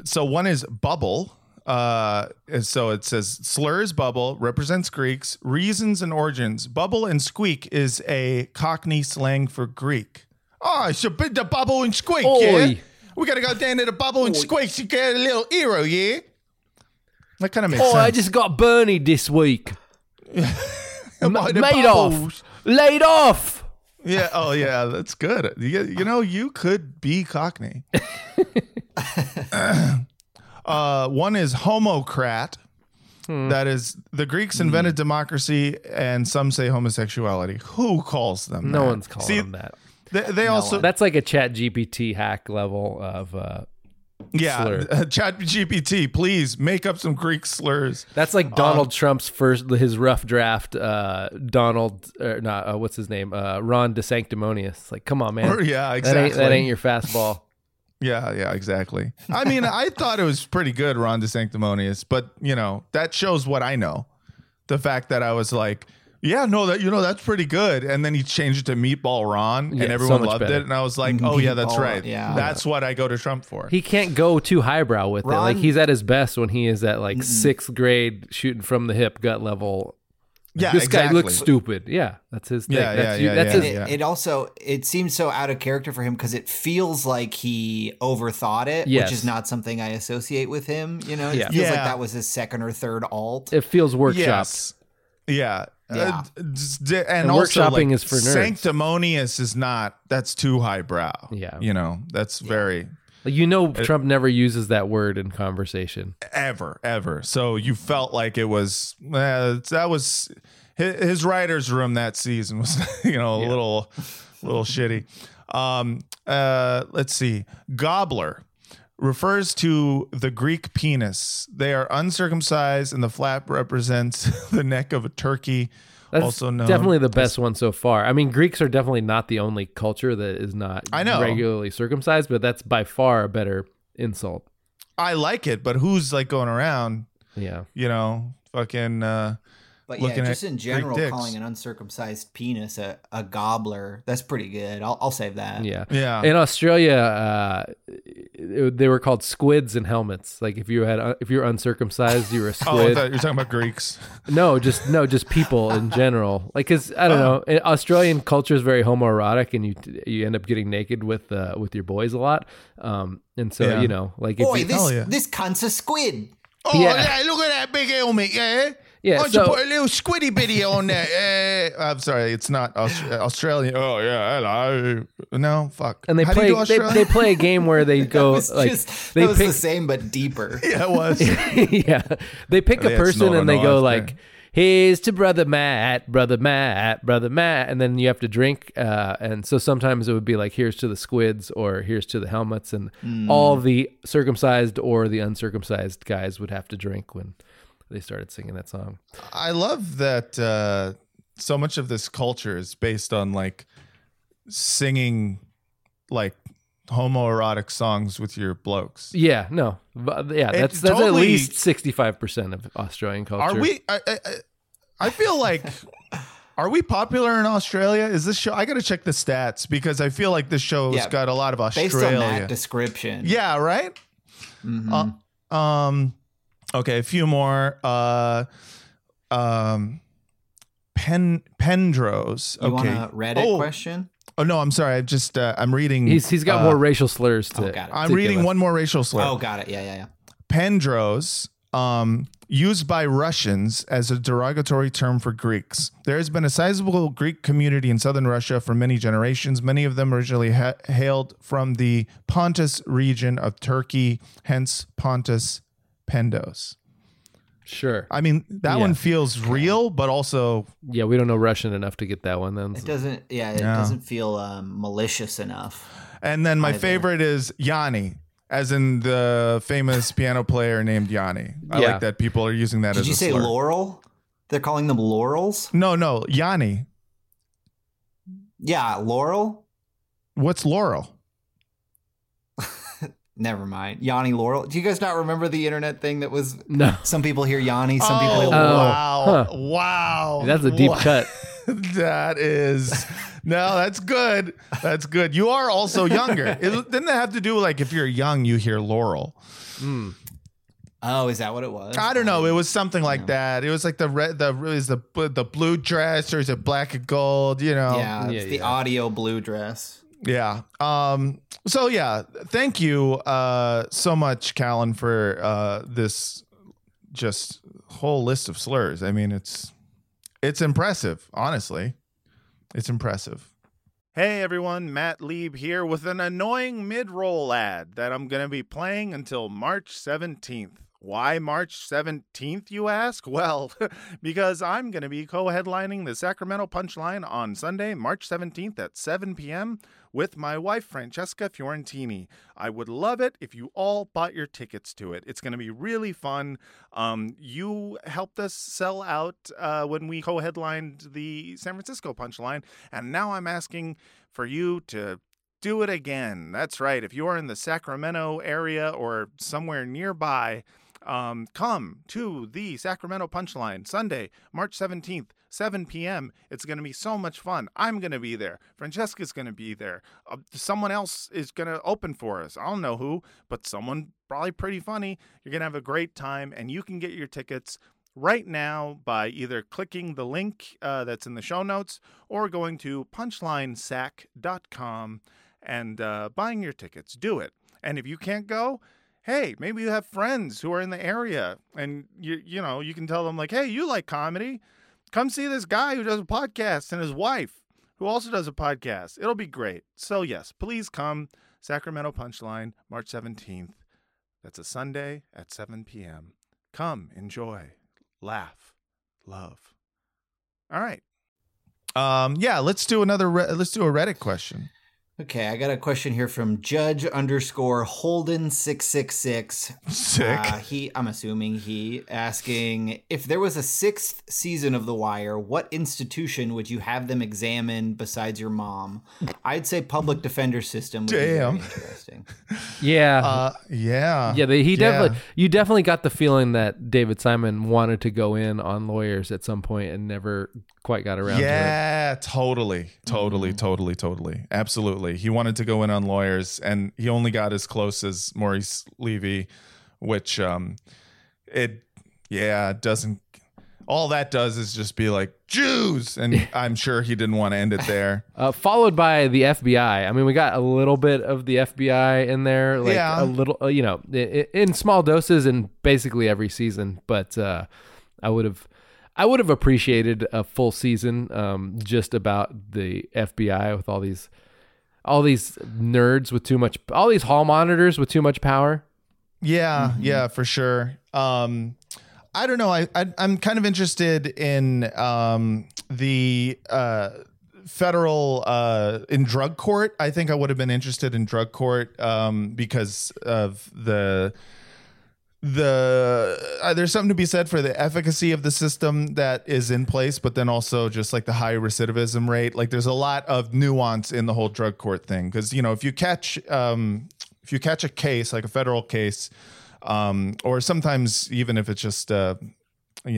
So one is bubble. So it says slurs bubble represents Greeks, reasons and origins. Bubble and squeak is a Cockney slang for Greek. Oh, it's a bit of bubble and squeak, Oy. Yeah? We got to go down to the bubble and squeak to get a little hero, yeah? That kind of makes sense. Oh, I just got Bernie this week. Laid off. Yeah. Oh, yeah. That's good. You could be Cockney. One is homocrat. That is, the Greeks invented democracy, and some say homosexuality. Who calls them? No one's calling them that. They also. That's like a ChatGPT hack level of. Slur. ChatGPT, please make up some Greek slurs. That's like Donald Trump's his rough draft. What's his name? Ron DeSantis. Like, come on, man. Yeah, exactly. That ain't your fastball. Yeah, exactly. I mean, I thought it was pretty good, Ron DeSantis, but that shows what I know. The fact that I was like, yeah, no, that that's pretty good. And then he changed it to Meatball Ron, and everyone loved it. And I was like, oh yeah, that's right. Yeah. That's what I go to Trump for. He can't go too highbrow with it. Like, he's at his best when he is at like sixth grade, shooting from the hip, gut level. Yeah, this guy looks stupid. Yeah, that's his thing. It also, it seems so out of character for him because it feels like he overthought it, which is not something I associate with him. It feels like that was his second or third alt. It feels workshopped. Yes. Yeah. And also, workshopping is for nerds. Sanctimonious is not. That's too highbrow. Yeah, that's very. Trump never uses that word in conversation ever. So you felt like it was that was his writer's room that season was a little shitty. Let's see. Gobbler refers to the Greek penis. They are uncircumcised, and the flap represents the neck of a turkey. That's also known. Definitely the best one so far. I mean, Greeks are definitely not the only culture that is not regularly circumcised, but that's by far a better insult. I like it, but who's like going around? Yeah, fucking. But yeah, just in general, calling an uncircumcised penis a gobbler, that's pretty good. I'll save that. Yeah. In Australia, they were called squids in helmets. Like if you were uncircumcised, you were a squid. Oh, I thought you were talking about Greeks. No, just people in general. Like, cause I don't know, Australian culture is very homoerotic, and you end up getting naked with your boys a lot. And so like, boy, this cunt's a squid. Oh yeah, look at that big helmet, yeah. Yeah, why don't you put a little squiddy bitty on there? I'm sorry, it's not Australian. Oh yeah, hello. No, fuck. And they play a game where they go the same but deeper. Yeah, it was. Yeah, they pick a person and they go like, "Here's to brother Matt, brother Matt, brother Matt," and then you have to drink. And so sometimes it would be like, "Here's to the squids" or "Here's to the helmets," and all the circumcised or the uncircumcised guys would have to drink when they started singing that song. I love that so much of this culture is based on like singing like homoerotic songs with your blokes. Yeah, no. But yeah, that's totally, at least 65% of Australian culture. Are we... I feel like... Are we popular in Australia? Is this show... I got to check the stats because I feel like this show's got a lot of Australia. Based on that description. Yeah, right? Mm-hmm. Okay, a few more. Pendros. You want a Reddit question? Oh, no, I'm sorry. I'm reading. He's got more racial slurs to it. I'm reading one more racial slur. Oh, got it. Yeah. Pendros, used by Russians as a derogatory term for Greeks. There has been a sizable Greek community in southern Russia for many generations. Many of them originally hailed from the Pontus region of Turkey, hence Pontus Pendos. Sure. I mean, that one feels real, but also... Yeah, we don't know Russian enough to get that one. Then it doesn't... Yeah, it doesn't feel malicious enough. And then my favorite is Yanni, as in the famous piano player named Yanni. I like that people are using that as a slur. Did you say Laurel? They're calling them Laurels? No, Yanni. Yeah, Laurel? What's Laurel? Never mind. Yanni Laurel. Do you guys not remember the internet thing that was... No. Some people hear Yanni, some people hear Laurel. Wow. Huh. Wow. That's a deep cut. That is... No, that's good. That's good. You are also younger. Didn't that have to do with, like, if you're young, you hear Laurel? Mm. Oh, is that what it was? I don't know. It was something like that. It was like the blue dress, or is it black and gold, you know? Yeah, it's the audio blue dress. Yeah. So yeah, thank you so much, Callen, for this just whole list of slurs. I mean, it's impressive, honestly. It's impressive. Hey everyone, Matt Leib here with an annoying mid-roll ad that I'm going to be playing until March 17th. Why March 17th, you ask? Well, because I'm going to be co-headlining the Sacramento Punchline on Sunday, March 17th at 7 p.m. with my wife, Francesca Fiorentini. I would love it if you all bought your tickets to it. It's going to be really fun. You helped us sell out when we co-headlined the San Francisco Punchline, and now I'm asking for you to do it again. That's right. If you're in the Sacramento area or somewhere nearby, come to the Sacramento Punchline Sunday, March 17th, 7 p.m. It's going to be so much fun. I'm going to be there. Francesca's going to be there. Someone else is going to open for us. I don't know who, but someone probably pretty funny. You're going to have a great time, and you can get your tickets right now by either clicking the link that's in the show notes or going to punchlinesac.com and buying your tickets. Do it. And if you can't go, hey, maybe you have friends who are in the area and you know, you can tell them, like, hey, you like comedy. Come see this guy who does a podcast and his wife who also does a podcast. It'll be great. So yes, please come. Sacramento Punchline, March 17th. That's a Sunday at 7 p.m. Come, enjoy, laugh, love. All right. Yeah, let's do a Reddit question. Okay, I got a question here from Judge_Holden666. Sick. I'm assuming he asking, if there was a 6th season of The Wire, what institution would you have them examine besides your mom? I'd say public defender system would be very interesting. Yeah. Yeah. You definitely got the feeling that David Simon wanted to go in on lawyers at some point and never quite got around to it. Yeah, totally. Absolutely. He wanted to go in on lawyers, and he only got as close as Maurice Levy, which doesn't. All that does is just be like Jews, and I'm sure he didn't want to end it there. Followed by the FBI. I mean, we got a little bit of the FBI in there, like a little, you know, in small doses, in basically every season. But I would have appreciated a full season just about the FBI with all these. All these nerds with too much, all these hall monitors with too much power. Yeah, yeah, for sure. I don't know. I'm kind of interested in the federal in drug court. I think I would have been interested in drug court because of the there's something to be said for the efficacy of the system that is in place, but then also just like the high recidivism rate. Like there's a lot of nuance in the whole drug court thing. Cause you know, if you catch a case, like a federal case, or sometimes even if it's just, you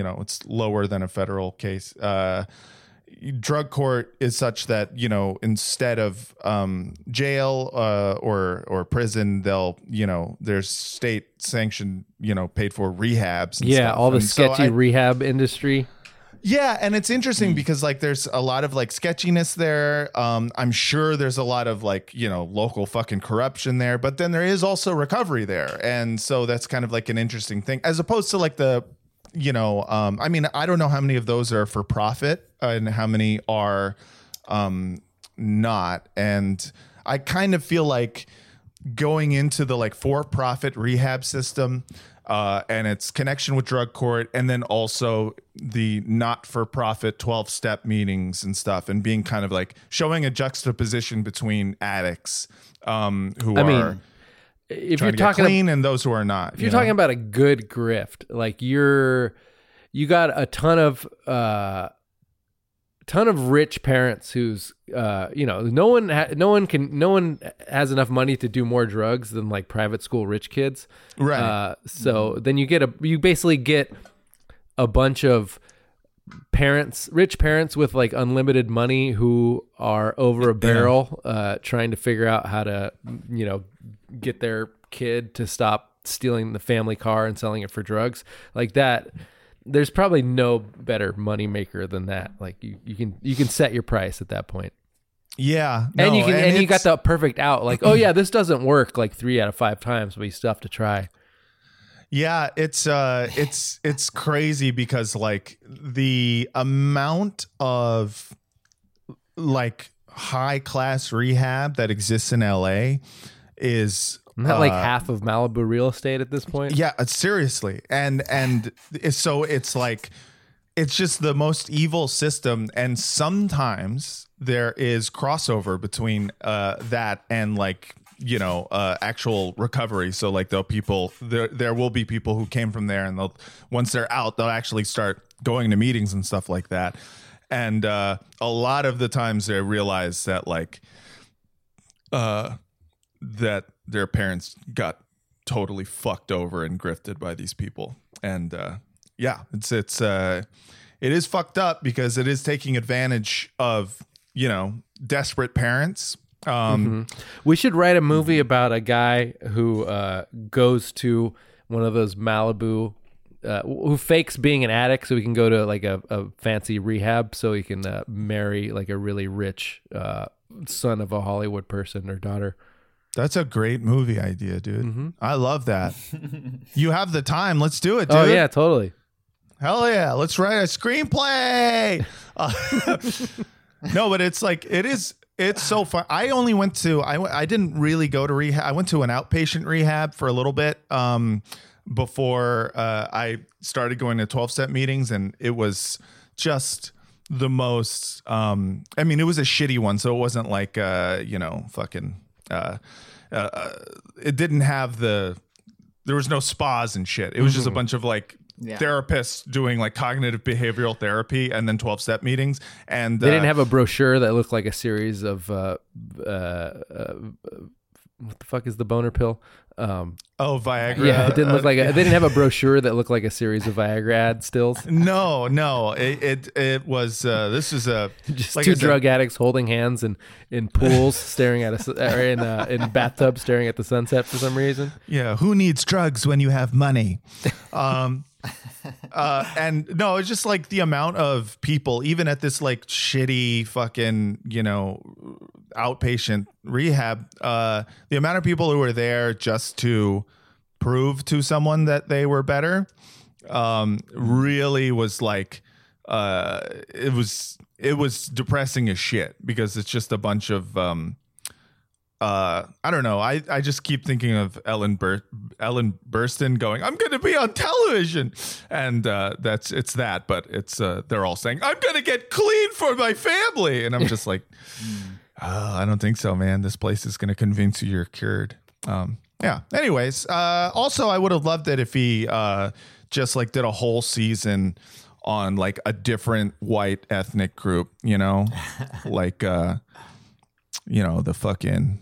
know, it's lower than a federal case, drug court is such that, you know, instead of, jail, or prison, they'll, you know, there's state sanctioned, you know, paid for rehabs. And stuff. All the sketchy rehab industry. Yeah. And it's interesting because like, there's a lot of like sketchiness there. I'm sure there's a lot of like, you know, local fucking corruption there, but then there is also recovery there. And so that's kind of like an interesting thing as opposed to like the, you know, I mean, I don't know how many of those are for profit and how many are not. And I kind of feel like going into the like for-profit rehab system and its connection with drug court and then also the not-for-profit 12-step meetings and stuff and being kind of like showing a juxtaposition between addicts who are... If you're talking clean and those who are not, if you're talking about a good grift, like you got a ton of rich parents who's, you know, no one has enough money to do more drugs than like private school rich kids. Right. So then you basically get a bunch of rich parents with like unlimited money who are over a barrel, trying to figure out how to, you know, get their kid to stop stealing the family car and selling it for drugs like that. There's probably no better money maker than that. Like you can set your price at that point. Yeah. No, and you got the perfect out, like, oh yeah, this doesn't work like 3 out of 5 times, but you still have to try. Yeah. It's crazy because like the amount of like high class rehab that exists in LA is not like half of Malibu real estate at this point. Yeah, seriously. And so it's like, it's just the most evil system. And sometimes there is crossover between that and like, you know, actual recovery. So like there will be people who came from there and once they're out, they'll actually start going to meetings and stuff like that. And a lot of the times they realize that like, that their parents got totally fucked over and grifted by these people. And yeah, it is fucked up because it is taking advantage of, you know, desperate parents. We should write a movie about a guy who goes to one of those Malibu, who fakes being an addict so he can go to like a fancy rehab so he can marry like a really rich son of a Hollywood person or daughter. That's a great movie idea, dude. Mm-hmm. I love that. You have the time. Let's do it, dude. Oh, yeah, totally. Hell yeah. Let's write a screenplay. No, but it's like, it's so fun. I didn't really go to rehab. I went to an outpatient rehab for a little bit before I started going to 12-step meetings, and it was just... the most I mean, it was a shitty one, so it wasn't like you know, fucking it didn't have there was no spas and shit. It was just a bunch of like therapists doing like cognitive behavioral therapy and then 12-step meetings, and they didn't have a brochure that looked like a series of what the fuck is the boner pill? Viagra. Yeah, it didn't look like they didn't have a brochure that looked like a series of Viagra ad stills. No, it was. This is a just like two drug addicts holding hands in pools, staring at in bathtubs, staring at the sunset for some reason. Yeah, who needs drugs when you have money? And no, it's just like the amount of people, even at this like shitty fucking, you know, outpatient rehab, the amount of people who were there just to prove to someone that they were better, really was like, it was depressing as shit because it's just a bunch of, I don't know. I just keep thinking of Ellen Burstyn going, I'm going to be on television. And they're all saying, I'm going to get clean for my family. And I'm just like, oh, I don't think so, man. This place is going to convince you you're cured. Yeah. Anyways, also I would have loved it if he just like did a whole season on like a different white ethnic group, you know, like, you know, the fucking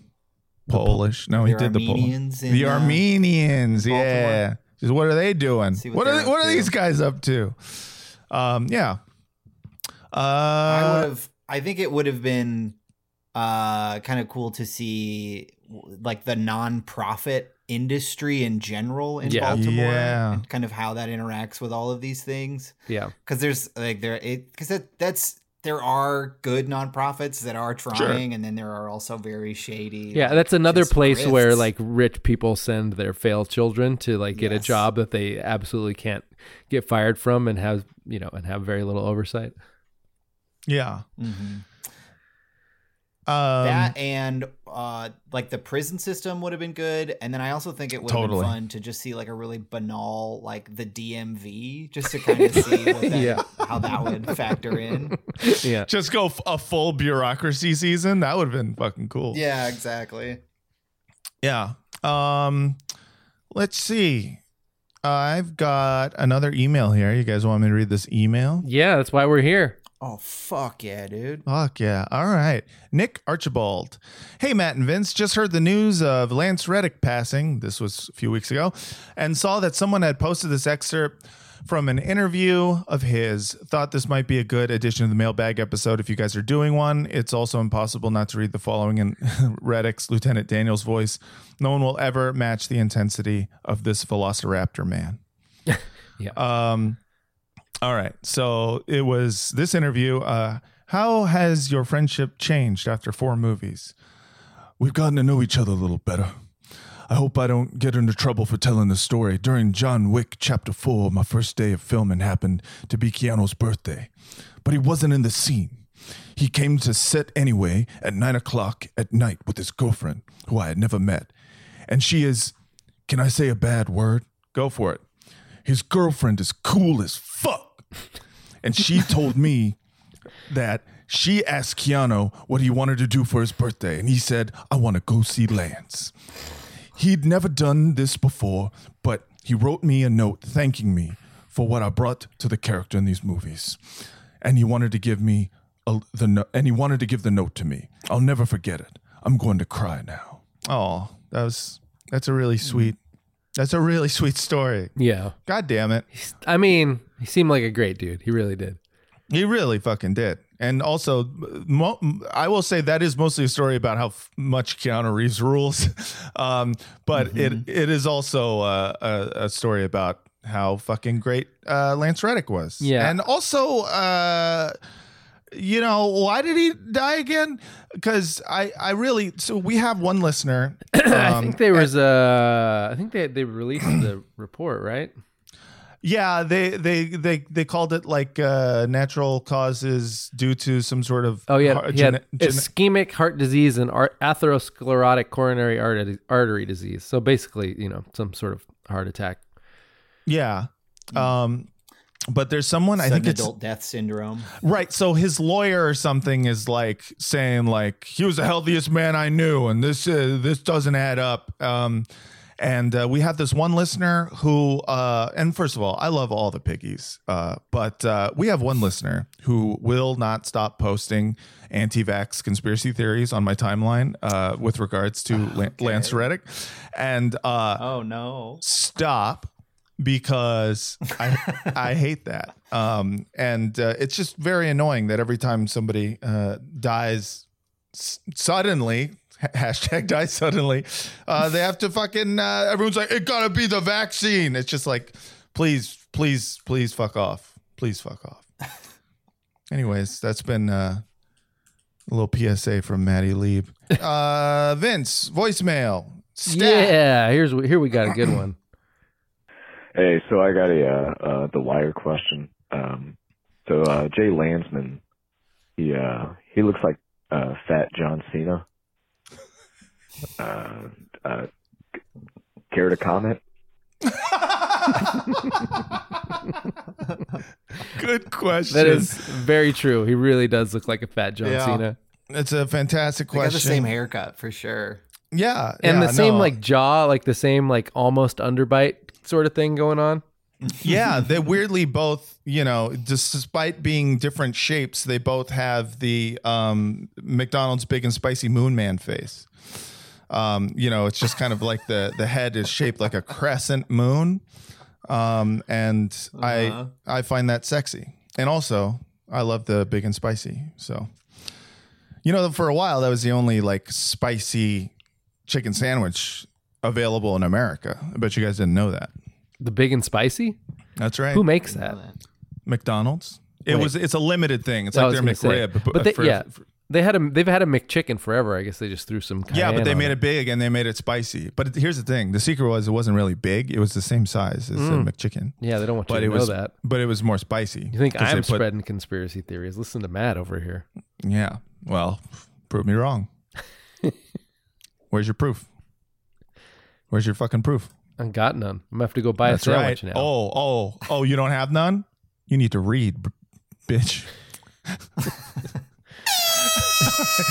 Polish. No, he did the Armenians. The Armenians. Yeah. Just, what are they doing? What are these guys up to? Yeah. I think it would have been kind of cool to see like the nonprofit industry in general in Baltimore and kind of how that interacts with all of these things. Yeah. Cause there's like there are good nonprofits that are trying and then there are also very shady. Yeah. Like, that's another place where like rich people send their failed children to like get a job that they absolutely can't get fired from and have, you know, and have very little oversight. Yeah. Mm-hmm. That and like the prison system would have been good, and then I also think it would have been fun to just see like a really banal like the DMV, just to kind of see what that, how that would factor in. Yeah, just go a full bureaucracy season. That would have been fucking cool. Yeah, exactly. Yeah. Let's see. I've got another email here. You guys want me to read this email? Yeah, that's why we're here. Oh, fuck yeah, dude. Fuck yeah. All right. Nick Archibald. Hey, Matt and Vince. Just heard the news of Lance Reddick passing. This was a few weeks ago. And saw that someone had posted this excerpt from an interview of his. Thought this might be a good addition to the mailbag episode if you guys are doing one. It's also impossible not to read the following in Reddick's Lieutenant Daniel's voice. No one will ever match the intensity of this Velociraptor man. Yeah. All right. So it was this interview. How has your friendship changed after 4 movies? We've gotten to know each other a little better. I hope I don't get into trouble for telling the story. During John Wick Chapter 4, my first day of filming happened to be Keanu's birthday. But he wasn't in the scene. He came to set anyway at 9:00 at night with his girlfriend, who I had never met. And she is, can I say a bad word? Go for it. His girlfriend is cool as fuck. And she told me that she asked Keanu what he wanted to do for his birthday. And he said, I want to go see Lance. He'd never done this before, but he wrote me a note thanking me for what I brought to the character in these movies. And he wanted to give me the note to me. I'll never forget it. I'm going to cry now. Oh, that's a really sweet. That's a really sweet story. Yeah. God damn it. I mean, he seemed like a great dude. He really did. He really fucking did. And also, I will say that is mostly a story about how much Keanu Reeves rules. But it is also a story about how fucking great Lance Reddick was. Yeah. And also, you know, why did he die again? Because so we have one listener. I think there was they released the report, right? Yeah, they called it like natural causes due to some sort of ischemic heart disease and atherosclerotic coronary artery disease. So basically, you know, some sort of heart attack. Yeah. But there's someone, I think it's adult death syndrome, right? So his lawyer or something is like saying like he was the healthiest man I knew, and this doesn't add up. And we have this one listener who, and first of all, I love all the piggies, but we have one listener who will not stop posting anti-vax conspiracy theories on my timeline with regards to Lance Reddick, and oh no, stop. Because I hate that. And it's just very annoying that every time somebody dies suddenly, hashtag dies suddenly, they have to fucking, everyone's like, it gotta be the vaccine. It's just like, please, please, please fuck off. Please fuck off. Anyways, that's been a little PSA from Maddie Leib. Vince, voicemail. Yeah, here we got a good one. Hey, so I got a The Wire question. So Jay Landsman, he looks like fat John Cena. Care to comment? Good question. That is very true. He really does look like a fat John Cena. That's a fantastic question. He has the same haircut for sure. Yeah. And the same like jaw, like the same like almost underbite sort of thing going on. Yeah, they weirdly both, you know, despite being different shapes, they both have the McDonald's big and spicy Moon Man face. You know, it's just kind of like the head is shaped like a crescent moon. And I find that sexy. And also, I love the big and spicy. So, you know, for a while, that was the only like spicy chicken sandwich available in America. I bet you guys didn't know that. The big and spicy? That's right. Who makes that? McDonald's. Wait. It's a limited thing. It's like their McRib. But they've had a McChicken forever. I guess they just threw some cayenne. Yeah, but they made it big and they made it spicy. But here's the thing: the secret was it wasn't really big. It was the same size as the McChicken. Yeah, they don't want you to know that. But it was more spicy. You think I'm spreading conspiracy theories? Listen to Matt over here. Yeah. Well, prove me wrong. Where's your proof? Where's your fucking proof? I got none. I'm gonna have to go buy a sandwich now. Oh! You don't have none? You need to read, bitch.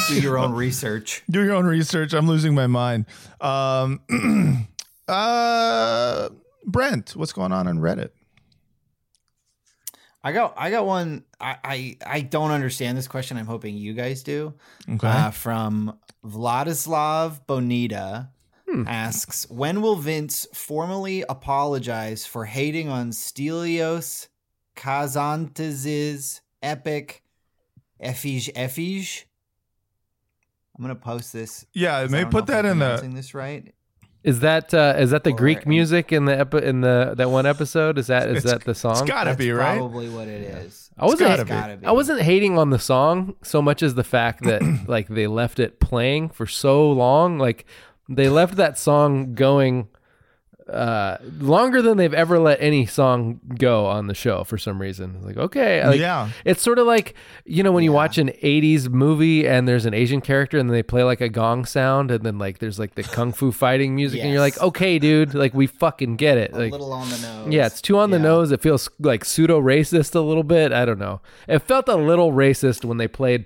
Do your own research. Do your own research. I'm losing my mind. Brent, what's going on Reddit? I got one. I don't understand this question. I'm hoping you guys do. Okay. From Vladislav Bonita. Asks, when will Vince formally apologize for hating on Stelios Kazantz's epic Efige? I'm gonna post this. Yeah, maybe put that in the. This right? Is that the Greek music in the that one episode? Is that the song? It's gotta be right. Probably what it is. I wasn't hating on the song so much as the fact that like they left it playing for so long, like. They left that song going longer than they've ever let any song go on the show for some reason. Like, okay. Like, yeah. It's sort of like, you know, when you watch an 80s movie and there's an Asian character and they play like a gong sound and then like there's like the kung fu fighting music and you're like, okay, dude, like we fucking get it. Like, a little on the nose. Yeah, it's too on the nose. It feels like pseudo-racist a little bit. I don't know. It felt a little racist when they played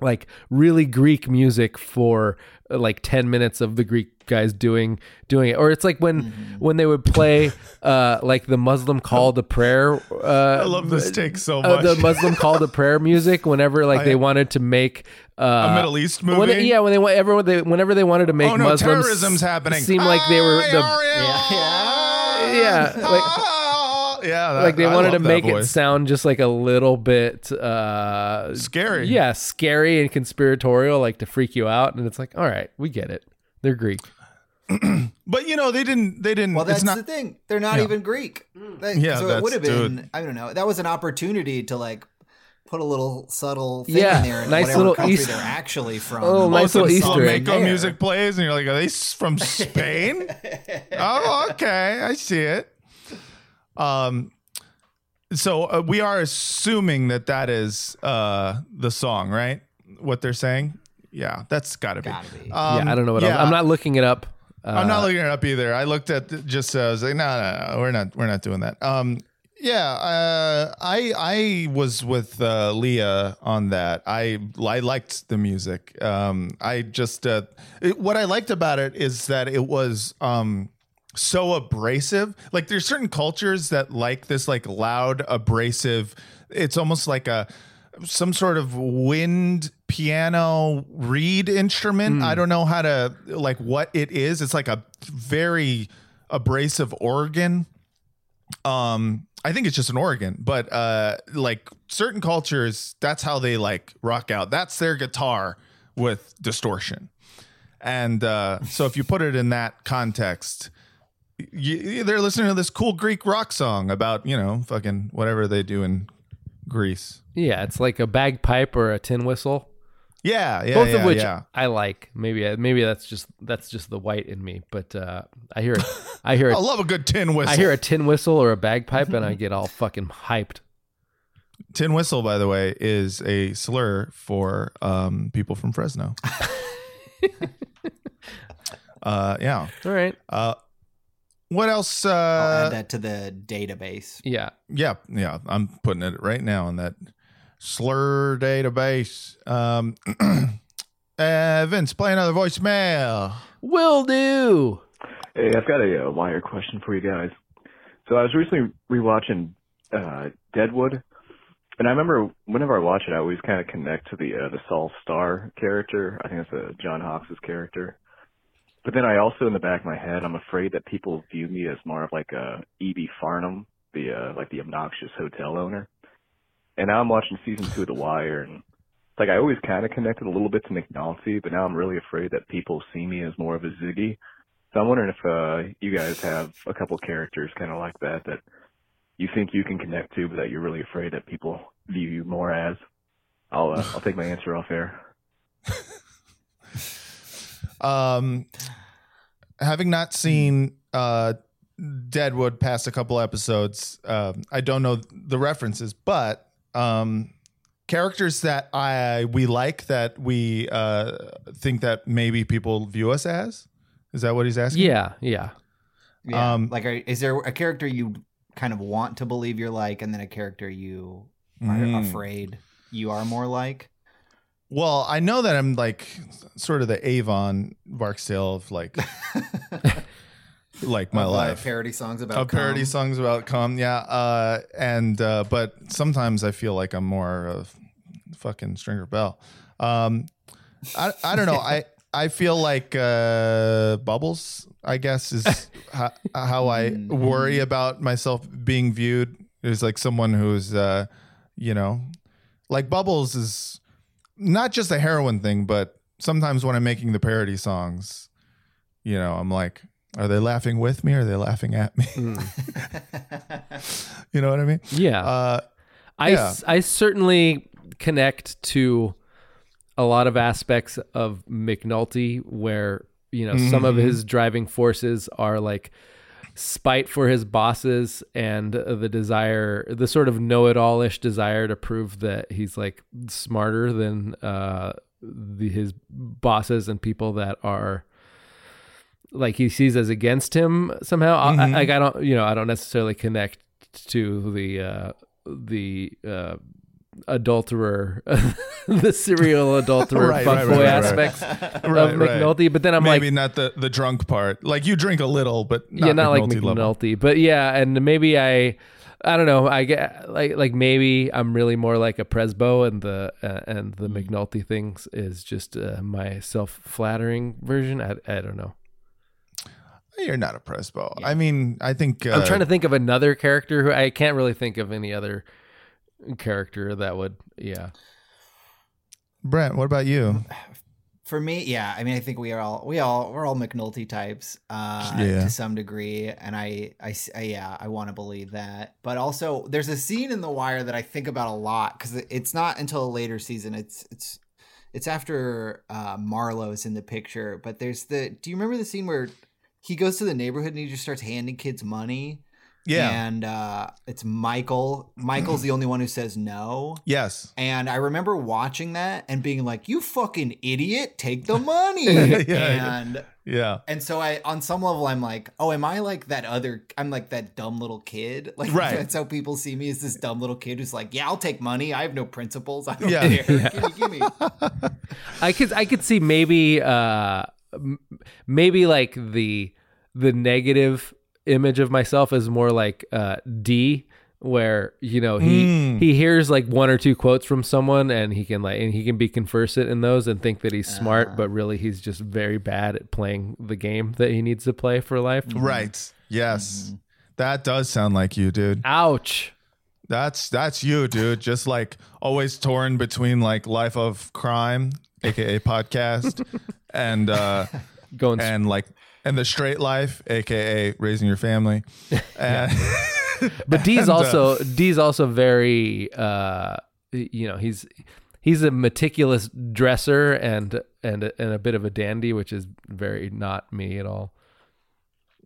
like really Greek music for like 10 minutes of the Greek guys doing it. Or it's like when they would play like the Muslim call to prayer. I love this take so much. The Muslim call to prayer music whenever like they wanted to make a Middle East movie. Whenever they wanted to make Muslims terrorism's happening. Seem like they were the like they wanted to make it sound just like a little bit scary. Yeah, scary and conspiratorial, like to freak you out. And it's like, all right, we get it. They're Greek. But, you know, they didn't. Well, that's the thing. They're not even Greek. So it would have been, I don't know. That was an opportunity to like put a little subtle thing in there. Nice little country they're actually from. Oh, nice little Easter egg. Flamenco music plays and you're like, are they from Spain? Oh, okay. I see it. So we are assuming that is the song, right? What they're saying? Yeah, that's gotta be. I don't know what I'm not looking it up. I'm not looking it up either. I looked at I was like, no, we're not doing that. I was with Leah on that. I liked the music. I just what I liked about it is that it was so abrasive. Like there's certain cultures that like this like loud abrasive, it's almost like some sort of wind piano reed instrument. I don't know how to like what it is. It's like a very abrasive organ. I think it's just an organ, but like certain cultures, that's how they like rock out. That's their guitar with distortion. And so if you put it in that context, they're listening to this cool Greek rock song about, you know, fucking whatever they do in Greece. Yeah, it's like a bagpipe or a tin whistle. Yeah, both of which I like. Maybe that's just the white in me. But I hear. I love a good tin whistle. I hear a tin whistle or a bagpipe, and I get all fucking hyped. Tin whistle, by the way, is a slur for people from Fresno. Yeah. All right. What else? I'll add that to the database. Yeah. I'm putting it right now in that slur database. Vince, play another voicemail. Will do. Hey, I've got a wire question for you guys. So I was recently rewatching Deadwood, and I remember whenever I watch it, I always kind of connect to the Saul Starr character. I think that's John Hawks' character. But then I also, in the back of my head, I'm afraid that people view me as more of like E.B. Farnham, the obnoxious hotel owner. And now I'm watching season 2 of The Wire, and it's like I always kind of connected a little bit to McNulty, but now I'm really afraid that people see me as more of a Ziggy. So I'm wondering if you guys have a couple characters kind of like that you think you can connect to, but that you're really afraid that people view you more as. I'll take my answer off air. Having not seen Deadwood past a couple episodes, I don't know the references, but characters that we like that we think that maybe people view us as. Is that what he's asking? Yeah. Is there a character you kind of want to believe you're like, and then a character you are afraid you are more like? Well, I know that I'm like sort of the Avon Barksdale of like, like my life. Parody songs about cum, yeah. But sometimes I feel like I'm more of fucking Stringer Bell. I don't know. I feel like Bubbles, I guess, is how I worry about myself being viewed as like someone who's, like Bubbles is not just a heroin thing, but sometimes when I'm making the parody songs, I'm like, are they laughing with me or are they laughing at me? You know what I mean? Yeah. I certainly connect to a lot of aspects of McNulty where, some of his driving forces are like spite for his bosses and the sort of know-it-all-ish desire to prove that he's like smarter than his bosses and people that are like he sees as against him somehow. Mm-hmm. I don't necessarily connect to the adulterer, the serial adulterer, fuckboy aspects of McNulty. But then I'm maybe not the drunk part. Like you drink a little, but not like McNulty. Level. But yeah, and maybe I don't know. I get like maybe I'm really more like a Presbo, and the McNulty things is just my self-flattering version. I don't know. You're not a Presbo. Yeah. I mean, I think I'm trying to think of another character who I can't really think of any other character that would, yeah. Brent, what about you? For me, yeah, I mean, I think we're all McNulty types to some degree, and I want to believe that. But also, there's a scene in The Wire that I think about a lot because it's not until a later season. It's after Marlowe's in the picture, but there's do you remember the scene where he goes to the neighborhood and he just starts handing kids money? Yeah. And it's Michael. Michael's the only one who says no. Yes. And I remember watching that and being like, you fucking idiot, take the money. And so on some level, I'm like, oh, am I like I'm like that dumb little kid? Like, that's how people see me, is this dumb little kid who's like, yeah, I'll take money. I have no principles. I don't care. Yeah. Give me. I could see maybe like the negative image of myself is more like D, where he hears like one or two quotes from someone and he can be conversant in those and think that he's smart, but really he's just very bad at playing the game that he needs to play for life. Right. Yes. Mm-hmm. That does sound like you, dude. Ouch. That's you, dude. Just like always torn between like Life of Crime, aka podcast, and and the straight life, aka raising your family. But D's also very, he's a meticulous dresser and a bit of a dandy, which is very not me at all.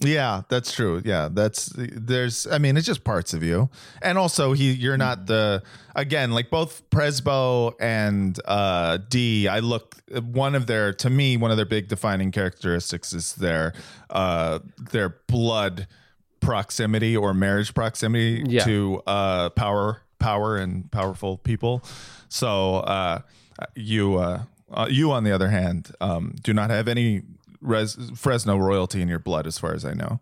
Yeah, that's true. Yeah, it's just parts of you. And also you're not both Presbo and D, one of their big defining characteristics is their blood proximity or marriage proximity to power and powerful people. So you You, on the other hand, do not have any Fresno royalty in your blood, as far as I know.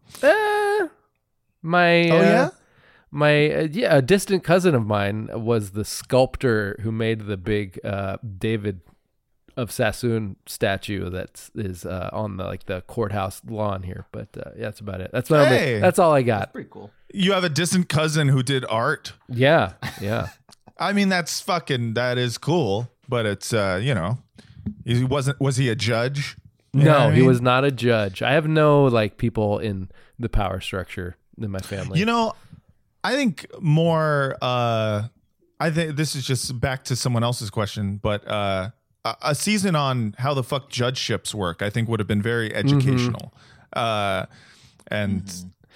A distant cousin of mine was the sculptor who made the big David of Sassoon statue that is on the the courthouse lawn here. But that's about it. That's all I got. That's pretty cool. You have a distant cousin who did art? Yeah. I mean, that is cool, but it's he wasn't. Was he a judge? No, he was not a judge. I have no people in the power structure in my family. I think more. I think this is just back to someone else's question, but a season on how the fuck judgeships work, I think, would have been very educational, very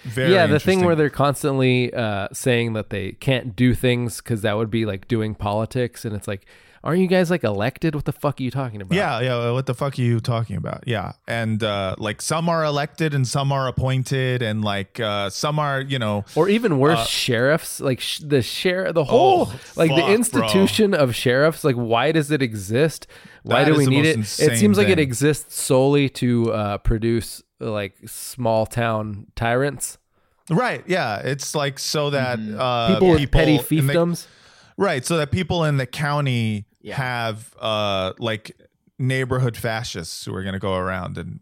the thing where they're constantly saying that they can't do things because that would be doing politics, and it's aren't you guys elected? What the fuck are you talking about? Yeah. What the fuck are you talking about? Yeah, and some are elected and some are appointed, and some are or even worse, sheriffs. The institution of sheriffs. Why does it exist? Why do we need it? It seems like it exists solely to produce small town tyrants. Right. Yeah. It's so that people with petty fiefdoms. Right. So that people in the county have neighborhood fascists who are going to go around and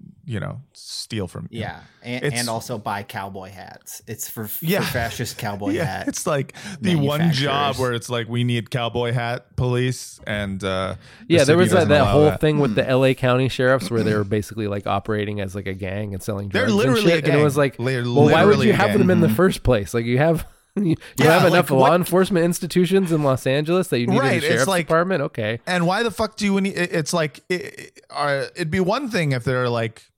steal from you. Yeah, and also buy cowboy hats. It's for fascist cowboy hats. It's the one job where it's we need cowboy hat police, and there was that whole thing with the LA County sheriffs where they were basically operating as a gang and selling drugs. They're literally a gang. And it was why would you have them in the first place? You have enough law enforcement institutions in Los Angeles that you need a sheriff's department? Okay. And why the fuck do you need... it'd be one thing if they're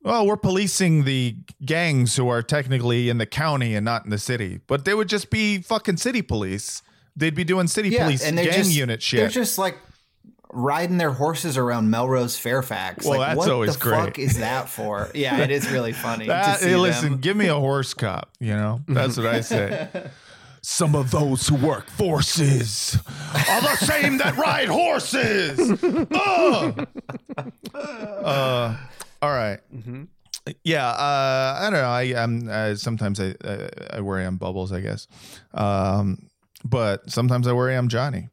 we're policing the gangs who are technically in the county and not in the city. But they would just be fucking city police. They'd be doing city police gang unit shit. They're just riding their horses around Melrose Fairfax. Well, that's always great. What the fuck is that for? Yeah, it is really funny to see them. Give me a horse cop, That's what I say. Some of those who work forces are the same that ride horses. All right. Mm-hmm. Yeah. I don't know. Sometimes I worry I'm Bubbles, I guess. But sometimes I worry I'm Johnny.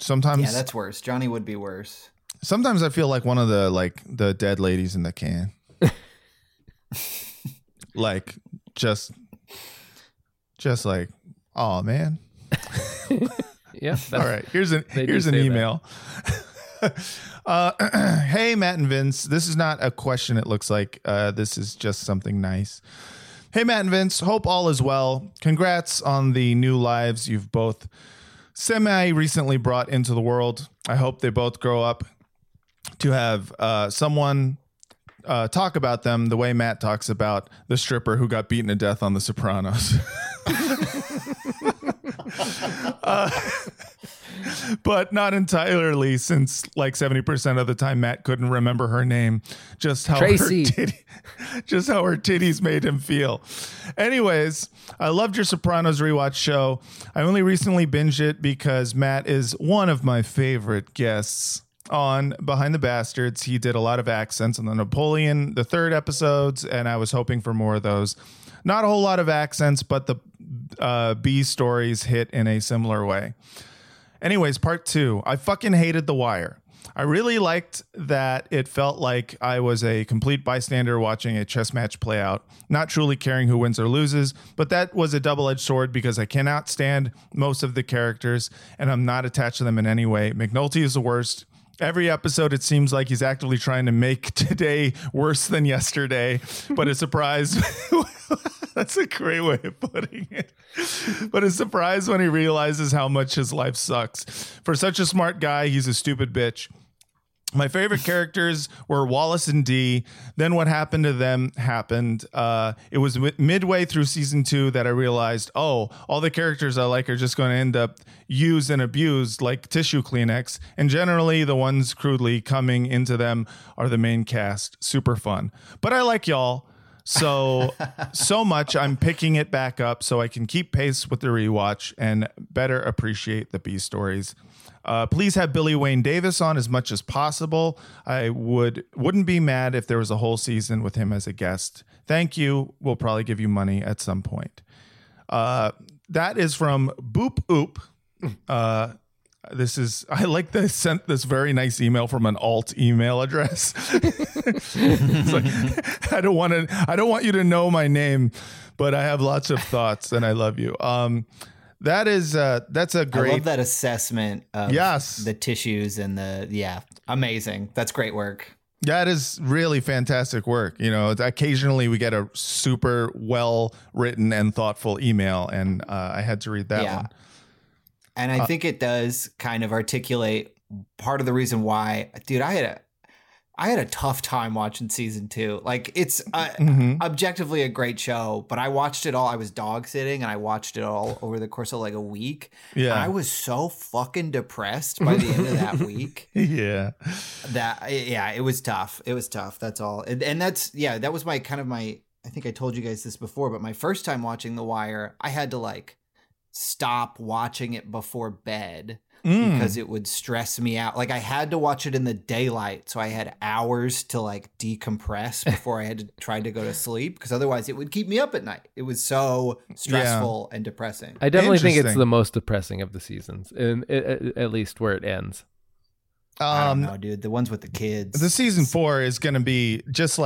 Sometimes. Yeah, that's worse. Johnny would be worse. Sometimes I feel one of the, the dead ladies in the can. Just oh man. Yeah. All right. Here's an email. Hey, Matt and Vince, this is not a question. It looks like, this is just something nice. Hey, Matt and Vince, hope all is well. Congrats on the new lives you've both semi recently brought into the world. I hope they both grow up to have, someone, talk about them the way Matt talks about the stripper who got beaten to death on The Sopranos. But not entirely, since 70% of the time Matt couldn't remember her name, just how her titties made him feel. Anyways, I loved your Sopranos rewatch show. I only recently binged it because Matt is one of my favorite guests on Behind the Bastards. He did a lot of accents on the Napoleon the Third episodes, and I was hoping for more of those. Not a whole lot of accents, but the B stories hit in a similar way. Anyways, part 2. I fucking hated The Wire. I really liked that it felt like I was a complete bystander watching a chess match play out, not truly caring who wins or loses, but that was a double-edged sword because I cannot stand most of the characters, and I'm not attached to them in any way. McNulty is the worst. Every episode, it seems like he's actively trying to make today worse than yesterday, but a surprise. That's a great way of putting it. But a surprise when he realizes how much his life sucks. For such a smart guy, he's a stupid bitch. My favorite characters were Wallace and Dee. Then what happened to them happened. It was midway through season 2 that I realized, all the characters I like are just going to end up used and abused like tissue Kleenex. And generally the ones crudely coming into them are the main cast. Super fun. But I like y'all so much. I'm picking it back up so I can keep pace with the rewatch and better appreciate the B stories. Please have Billy Wayne Davis on as much as possible. I wouldn't be mad if there was a whole season with him as a guest. Thank you. We'll probably give you money at some point. That is from Boop Oop. I like they sent this very nice email from an alt email address. It's like, I don't want you to know my name, but I have lots of thoughts and I love you. That's a great. I love that assessment of the tissues and amazing. That's great work. That is really fantastic work. You know, occasionally we get a super well written and thoughtful email, and I had to read that one. And I think it does kind of articulate part of the reason why, dude, I had a tough time watching season 2. Like, it's objectively a great show, but I watched it all. I was dog sitting and I watched it all over the course of like a week. Yeah. And I was so fucking depressed by the end of that week. It was tough. It was tough. That's all. And that was my, I think I told you guys this before, but my first time watching The Wire, I had to like stop watching it before bed because it would stress me out. Like, I had to watch it in the daylight, so I had hours to like decompress before I had to try to go to sleep, because otherwise it would keep me up at night. It was so stressful and depressing. I definitely think it's the most depressing of the seasons, and at least where it ends. I don't know, dude. The ones with the kids. The season 4 is going to be just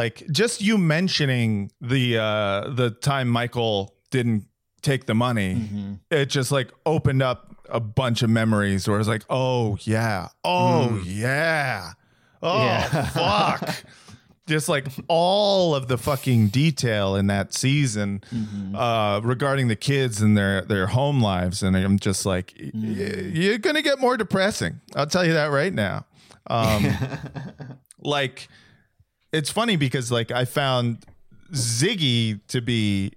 you mentioning the time Michael didn't take the money. It just like opened up a bunch of memories where it's like, fuck, just like all of the fucking detail in that season regarding the kids and their home lives. And I'm just like, you're gonna get more depressing, I'll tell you that right now. Like, it's funny because like I found Ziggy to be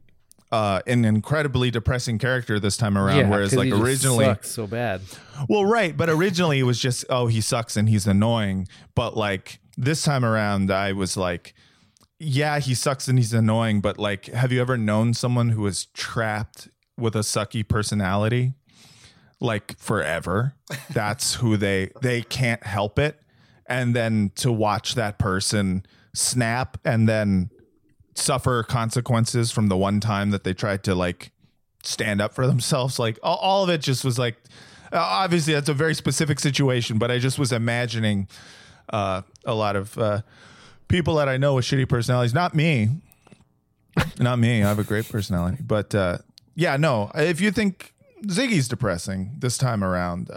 an incredibly depressing character this time around, whereas like originally sucks so bad. Well, right, but originally it was just, oh, he sucks and he's annoying. But like this time around, I was like, yeah, he sucks and he's annoying, but like, have you ever known someone who was trapped with a sucky personality like forever? That's who they can't help it. And then to watch that person snap and then suffer consequences from the one time that they tried to like stand up for themselves. Like all of it just was like, obviously that's a very specific situation, but I just was imagining a lot of people that I know with shitty personalities. Not me. I have a great personality, but if you think Ziggy's depressing this time around,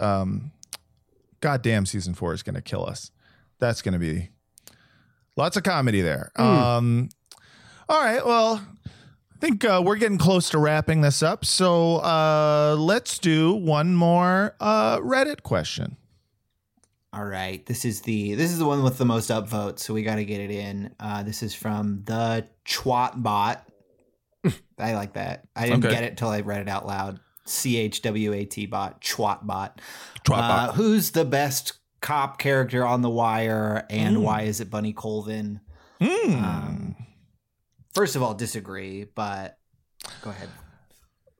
goddamn, season 4 is going to kill us. That's going to be lots of comedy there. All right, well, I think we're getting close to wrapping this up, so let's do one more Reddit question. All right, this is the one with the most upvotes, so we got to get it in. This is from the Chwat Bot. I like that. I didn't get it till I read it out loud. CHWAT Bot, Chwat Bot. Who's the best cop character on The Wire, and why is it Bunny Colvin? First of all, disagree, but go ahead.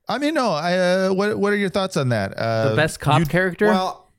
I mean, no. What are your thoughts on that? The best cop character? Well,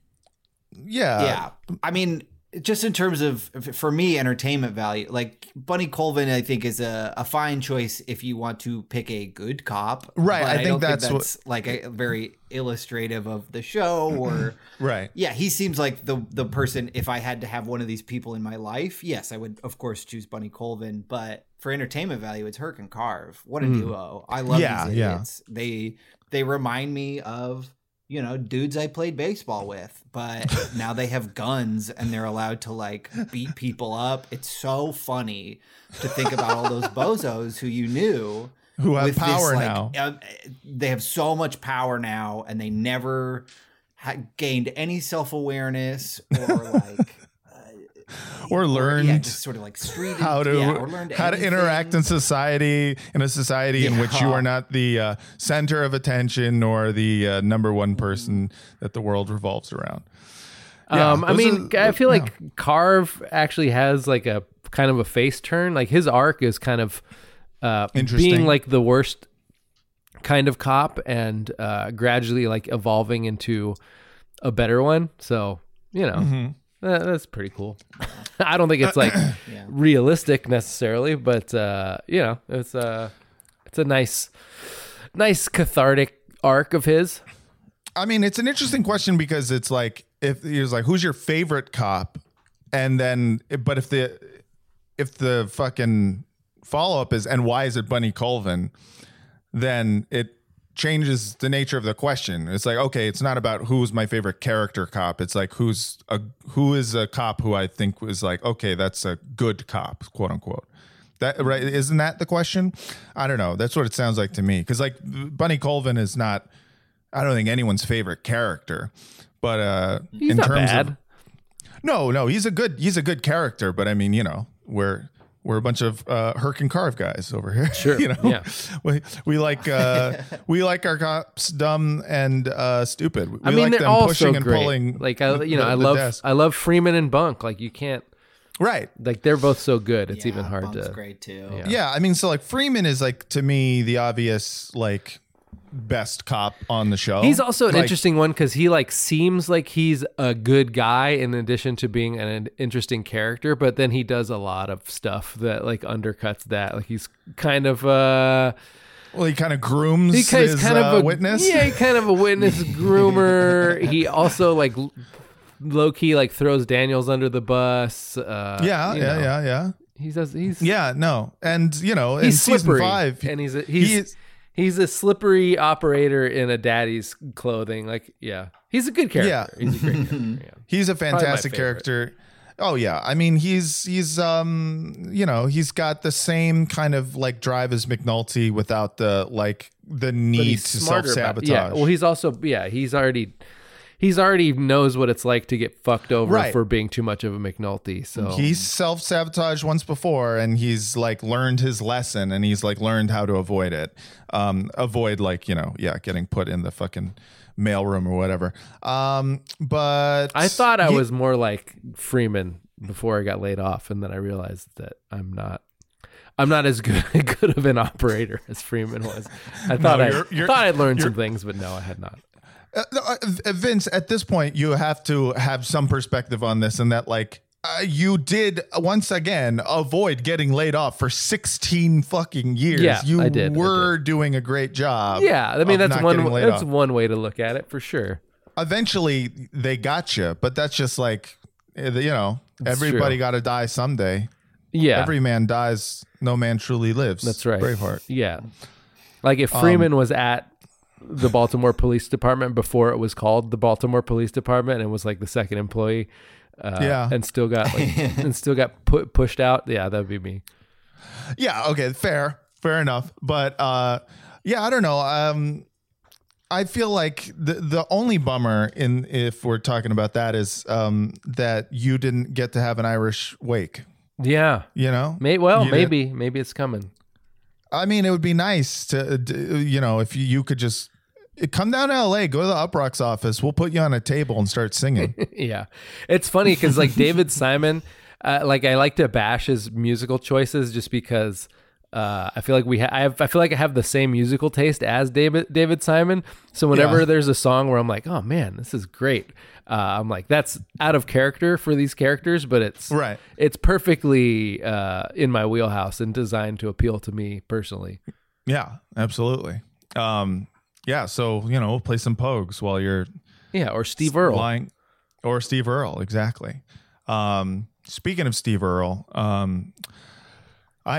yeah. I mean, just in terms of, for me, entertainment value, like Bunny Colvin, I think is a fine choice if you want to pick a good cop. Right. I think that's like a very illustrative of the show, or right. Yeah, he seems like the person. If I had to have one of these people in my life, yes, I would of course choose Bunny Colvin, but for entertainment value, it's Herc and Carve. What a duo. I love these idiots. Yeah. They remind me of, you know, dudes I played baseball with, but now they have guns and they're allowed to like beat people up. It's so funny to think about all those bozos who you knew. Who have power now. They have so much power now, and they never gained any self-awareness or like... or learned just sort of like how to interact in a society in which you are not the center of attention or the number one person that the world revolves around. I mean, I feel like Carve actually has like a kind of a face turn. Like his arc is kind of being like the worst kind of cop and gradually like evolving into a better one. So, you know, that's pretty cool. I don't think it's like realistic necessarily, but you know, it's a nice cathartic arc of his. I mean, it's an interesting question because it's like, if he was like, who's your favorite cop? And then, but if the fucking follow up is, and why is it Bunny Colvin? Then it changes the nature of the question. It's like, okay, it's not about who's my favorite character cop. It's like, who is a cop who I think was like, okay, that's a good cop, quote unquote. That right? Isn't that the question? I don't know. That's what it sounds like to me. Because like Bunny Colvin is not, I don't think anyone's favorite character, but he's in not terms bad. Of no, he's a good character. But I mean, you know, we're a bunch of Herc and Carve guys over here. Sure, you know, yeah. we like our cops dumb and stupid. We I mean, like they're them all pushing so and great. Pulling. Like I love Freeman and Bunk. Like you can't. Right. Like they're both so good. It's even hard Bunk's to. Great too. Yeah, I mean, so like Freeman is like to me the obvious like best cop on the show. He's also an interesting one because he like seems like he's a good guy in addition to being an interesting character, but then he does a lot of stuff that like undercuts that. Like he's kind of grooms his witness. Yeah, he's kind of a witness groomer. He also like low key like throws Daniels under the bus. Yeah. And you know, he's in season 5, and he's a slippery operator in a daddy's clothing. Like, yeah, he's a good character. Yeah. He's a great character. Yeah. He's a fantastic character. Oh yeah. I mean, he's got the same kind of like drive as McNulty without the, like the need to self-sabotage. Yeah. Well, he's also, he's already knows what it's like to get fucked over for being too much of a McNulty. So he's self-sabotaged once before, and he's like learned his lesson, and he's like learned how to avoid it. Avoid like, you know, getting put in the fucking mailroom or whatever. But I thought I was more like Freeman before I got laid off, and then I realized that I'm not as good of an operator as Freeman was. I thought I thought I'd learned some things, but no, I had not. Vince, at this point, you have to have some perspective on this, and that like you did once again avoid getting laid off for 16 fucking years. Yeah, I did. Doing a great job. Yeah, I mean that's one way to look at it for sure. Eventually, they got you, but that's just like, you know, everybody got to die someday. Yeah, every man dies, no man truly lives. That's right, Braveheart. Yeah, like if Freeman was at the Baltimore Police Department before it was called the Baltimore Police Department and was like the second employee and still got pushed out, that'd be me. Okay, fair enough, but I don't know. I feel like the only bummer in, if we're talking about that, is that you didn't get to have an Irish wake. You know, maybe it's coming. I mean, it would be nice to, you know, if you could just come down to LA, go to the Uproxx office. We'll put you on a table and start singing. It's funny because like David Simon, like I like to bash his musical choices just because I feel like I have the same musical taste as David Simon. So whenever there's a song where I'm like, oh man, this is great, I'm like, that's out of character for these characters, but it's perfectly in my wheelhouse and designed to appeal to me personally. Yeah, absolutely. So, you know, we'll play some Pogues while you're or Steve Earle. Or Steve Earle, exactly. Speaking of Steve Earle, I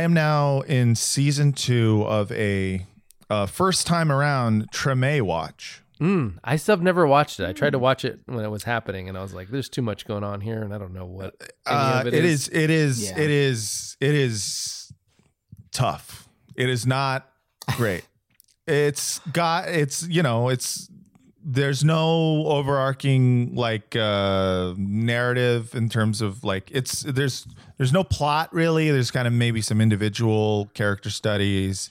am now in season 2 of a first time around Treme watch. I still have never watched it. I tried to watch it when it was happening, and I was like, "There's too much going on here, and I don't know what any of it is." It is tough. It is not great. There's no overarching like narrative in terms of like there's no plot really. There's kind of maybe some individual character studies,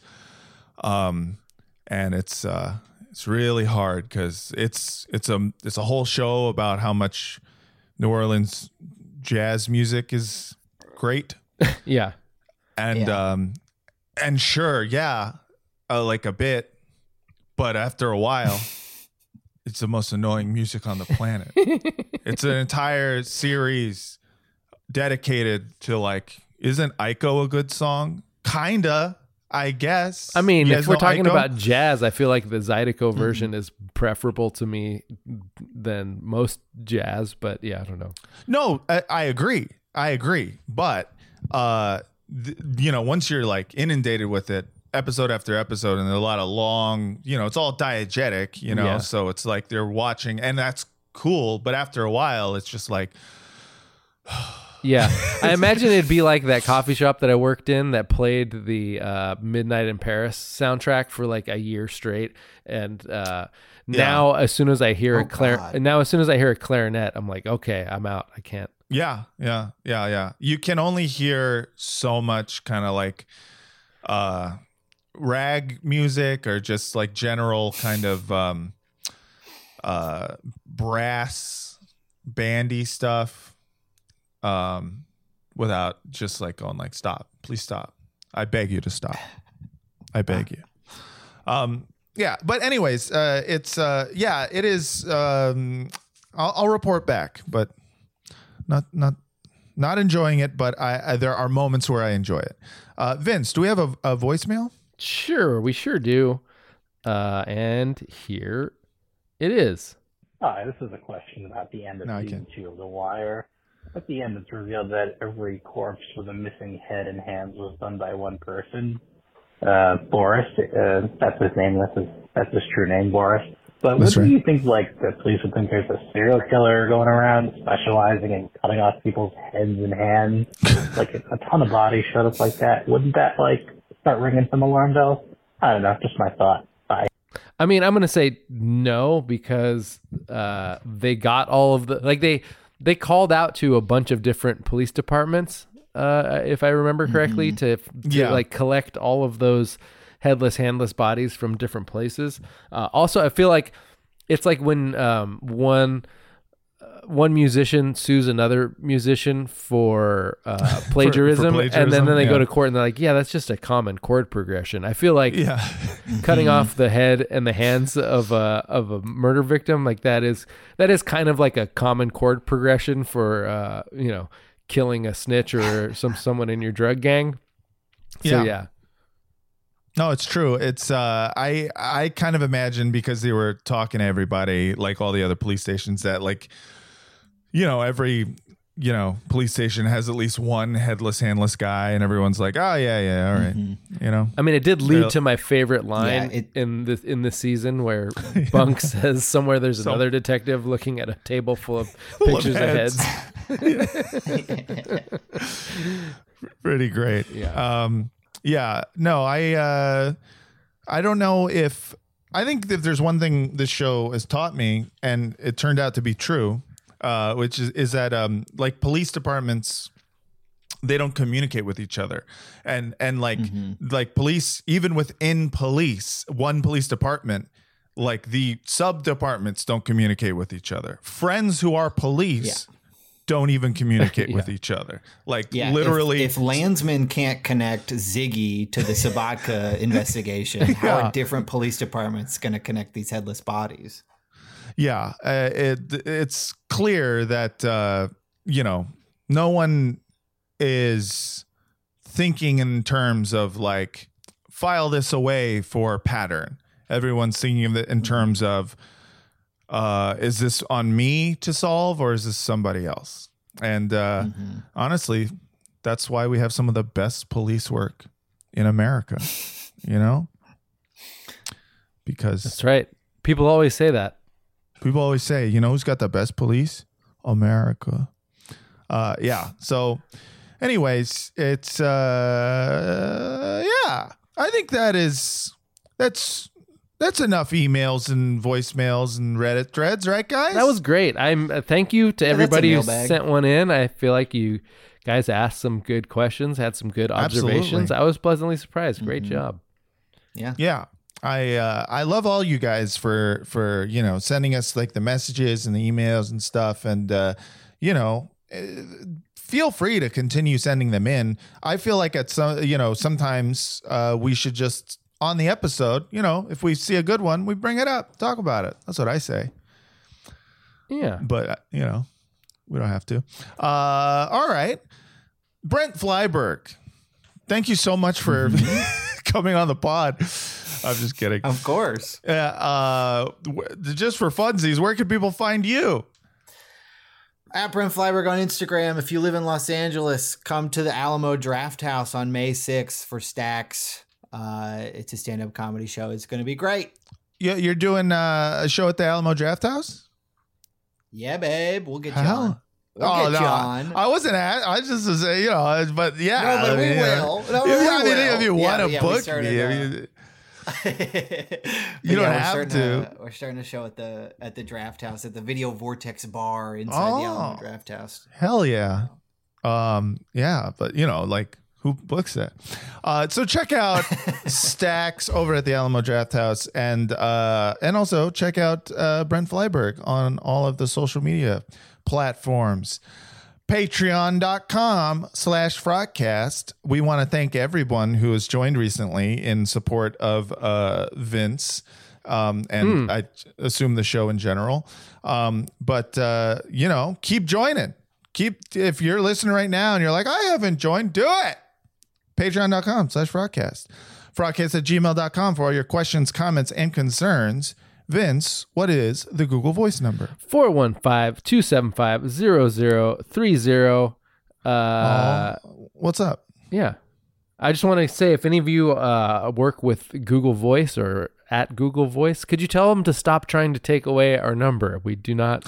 and it's really hard because it's a whole show about how much New Orleans jazz music is great. Like a bit, but after a while, It's the most annoying music on the planet. It's an entire series dedicated to, like, isn't Ico a good song? Kinda, I guess. I mean, if we're talking Ico? About jazz, I feel like the Zydeco version is preferable to me than most jazz, but yeah, I don't know. No, I agree. I agree. But, you know, once you're like inundated with it, episode after episode, and a lot of long, you know, it's all diegetic, you know, yeah. So it's like they're watching, and that's cool, but after a while, it's just like... Yeah, I imagine it'd be like that coffee shop that I worked in that played the Midnight in Paris soundtrack for like a year straight, and now as soon as I hear a clarinet, I'm like, okay, I'm out, I can't. Yeah. You can only hear so much kind of like rag music or just like general kind of brass bandy stuff. Without just like going like, stop, please stop. I beg you to stop. I beg you. But anyways, it is, I'll report back, but not enjoying it, but I there are moments where I enjoy it. Vince, do we have a voicemail? Sure. We sure do. And here it is. Hi, this is a question about the end of season 2 of The Wire. At the end, it's revealed that every corpse with a missing head and hands was done by one person, Boris. That's his name. That's his true name, Boris. But that's what do you think? Like, the police would think there's a serial killer going around specializing in cutting off people's heads and hands, like a ton of bodies showed up like that. Wouldn't that like start ringing some alarm bells? I don't know. Just my thought. Bye. I mean, I'm gonna say no because they got all of the like they. They called out to a bunch of different police departments, if I remember correctly, to like collect all of those headless, handless bodies from different places. Also, I feel like it's like when one musician sues another musician for plagiarism, and then they go to court and they're like, yeah, that's just a common chord progression. I feel like cutting off the head and the hands of a murder victim, like that is kind of like a common chord progression for killing a snitch or someone in your drug gang. So yeah. No, it's true. It's I kind of imagine, because they were talking to everybody, like all the other police stations, that like, you know, every, you know, police station has at least one headless, handless guy, and everyone's like, oh yeah, all right, you know. I mean, it did lead to my favorite line in this season, where Bunk says somewhere there's another detective looking at a table full of pictures of heads. Pretty great. Yeah. Yeah, no, I don't know I think if there's one thing this show has taught me, and it turned out to be true, which is that like police departments, they don't communicate with each other, and like like police, even within police, one police department, like the sub departments don't communicate with each other. Friends who are police. Yeah. Don't even communicate with each other. Like literally, if Landsman can't connect Ziggy to the Sabatka investigation, how are different police departments going to connect these headless bodies? Yeah, it's clear that no one is thinking in terms of like file this away for pattern. Everyone's thinking of it in terms of, is this on me to solve or is this somebody else? And honestly, that's why we have some of the best police work in America, you know? Because that's right. People always say that. People always say, you know who's got the best police? America. So anyways, it's I think that's enough emails and voicemails and Reddit threads, right, guys? That was great. Thank you to everybody who sent one in. I feel like you guys asked some good questions, had some good observations. Absolutely. I was pleasantly surprised. Great job. Yeah. Yeah. I love all you guys for sending us like the messages and the emails and stuff, and feel free to continue sending them in. I feel like at some sometimes we should just on the episode, if we see a good one, we bring it up, talk about it. That's what I say. Yeah. But, you know, we don't have to. All right. Brent Flyberg, thank you so much for coming on the pod. I'm just kidding. Of course. Yeah. Just for funsies, where can people find you? At Brent Flyberg on Instagram. If you live in Los Angeles, come to the Alamo Draft House on May 6th for Stacks. It's a stand-up comedy show. It's going to be great. Yeah, you're doing a show at the Alamo Draft House? Yeah, babe. We'll get you on. We'll get you on. I wasn't at. I just was, you know, but yeah. No, but we will. No, if you want to book me. You don't have to. We're starting a show at the Draft House, at the Video Vortex Bar inside the Alamo Draft House. Hell yeah. Yeah, but you know, like, who books that? So check out Stacks over at the Alamo Draft House, and also check out Brent Flyberg on all of the social media platforms. Patreon.com/Frogcast. We want to thank everyone who has joined recently in support of Vince, and I assume the show in general. But you know, keep joining. If you're listening right now and you're like, I haven't joined, do it. Patreon.com/Frogcast. Frogcast@gmail.com for all your questions, comments, and concerns. Vince, what is the Google Voice number? 415-275-0030. What's up? Yeah. I just want to say, if any of you work with Google Voice or at Google Voice, could you tell them to stop trying to take away our number? We do not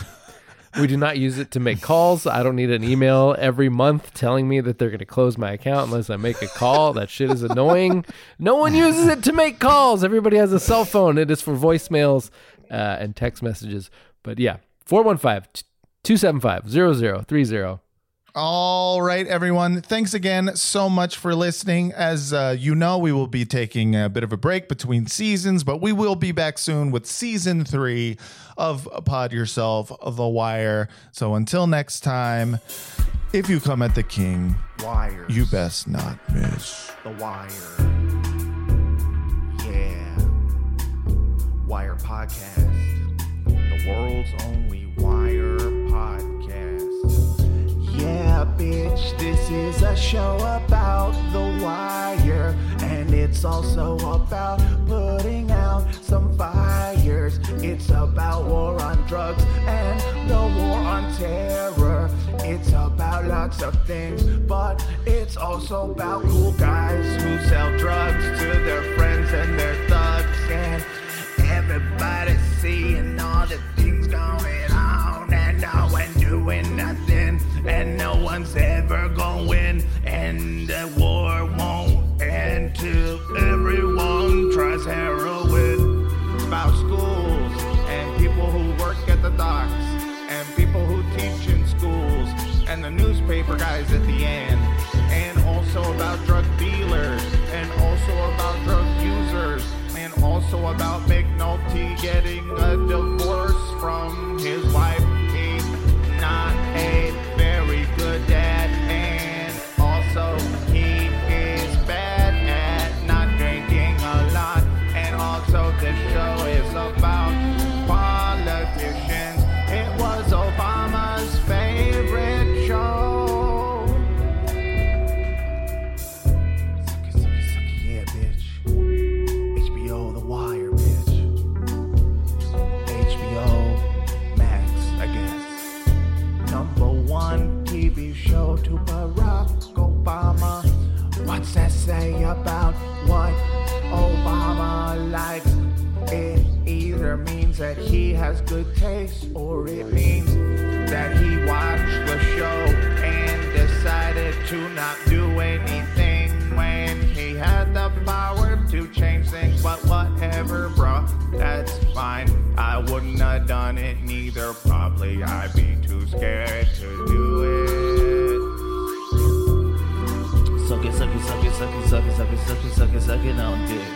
use it to make calls. I don't need an email every month telling me that they're going to close my account unless I make a call. That shit is annoying. No one uses it to make calls. Everybody has a cell phone. It is for voicemails and text messages. But yeah, 415-275-0030. All right, everyone. Thanks again so much for listening. As you know, we will be taking a bit of a break between seasons, but we will be back soon with season 3 of Pod Yourself, of The Wire. So until next time, if you come at the King, Wires, you best not miss. The Wire. Yeah. Wire Podcast. The world's only Wire podcast. Yeah, bitch, this is a show about The Wire, and it's also about putting out some fires. It's about war on drugs and the war on terror. It's about lots of things, but it's also about cool guys who sell drugs to their friends and their thugs, and everybody's seeing all the things going on, and no one doing nothing, and no one's ever gonna win, and the war won't end till everyone tries heroin. It's about schools, and people who work at the docks, and people who teach in schools, and the newspaper guys at the end, and also about drug dealers, and also about drug users, and also about McNulty getting a divorce from his wife. He's not a very good dad, and also he is bad at not drinking a lot, and also this show is about politicians. It was Obama's favorite show. Sucky, sucky, sucky, yeah, bitch. HBO The Wire, bitch. HBO Max, I guess. Number 1 TV show to Barack Obama. What's that say about what Obama likes? It either means that he has good taste, or it means that he watched the show and decided to not do anything when he had the power to change things. But whatever, bro, that's fine. I wouldn't have done it neither, probably. I'd be too scared to do it. Suck it, suck it, suck it, suck it, suck it, suck it, suck it, suck it, suck it on dick.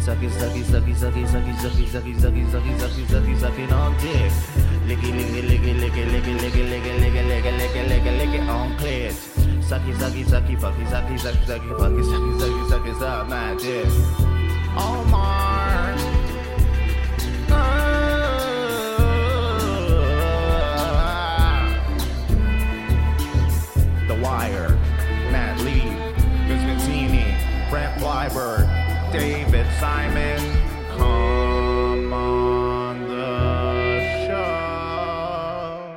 Sucky, sucky, sucky, sucky, sucky, sucky, sucky, sucky, sucky, sucky, sucky, sucking on dick. Licky, licky, licky, licky, licky, licky, licky, licky, licky, licky, licky, licky on clit. Sucky, sucky, sucky, fucky, sucky, sucky, sucky, fucky, sucky, sucky, sucky, suck my dick. Omar. Simon, come on the show.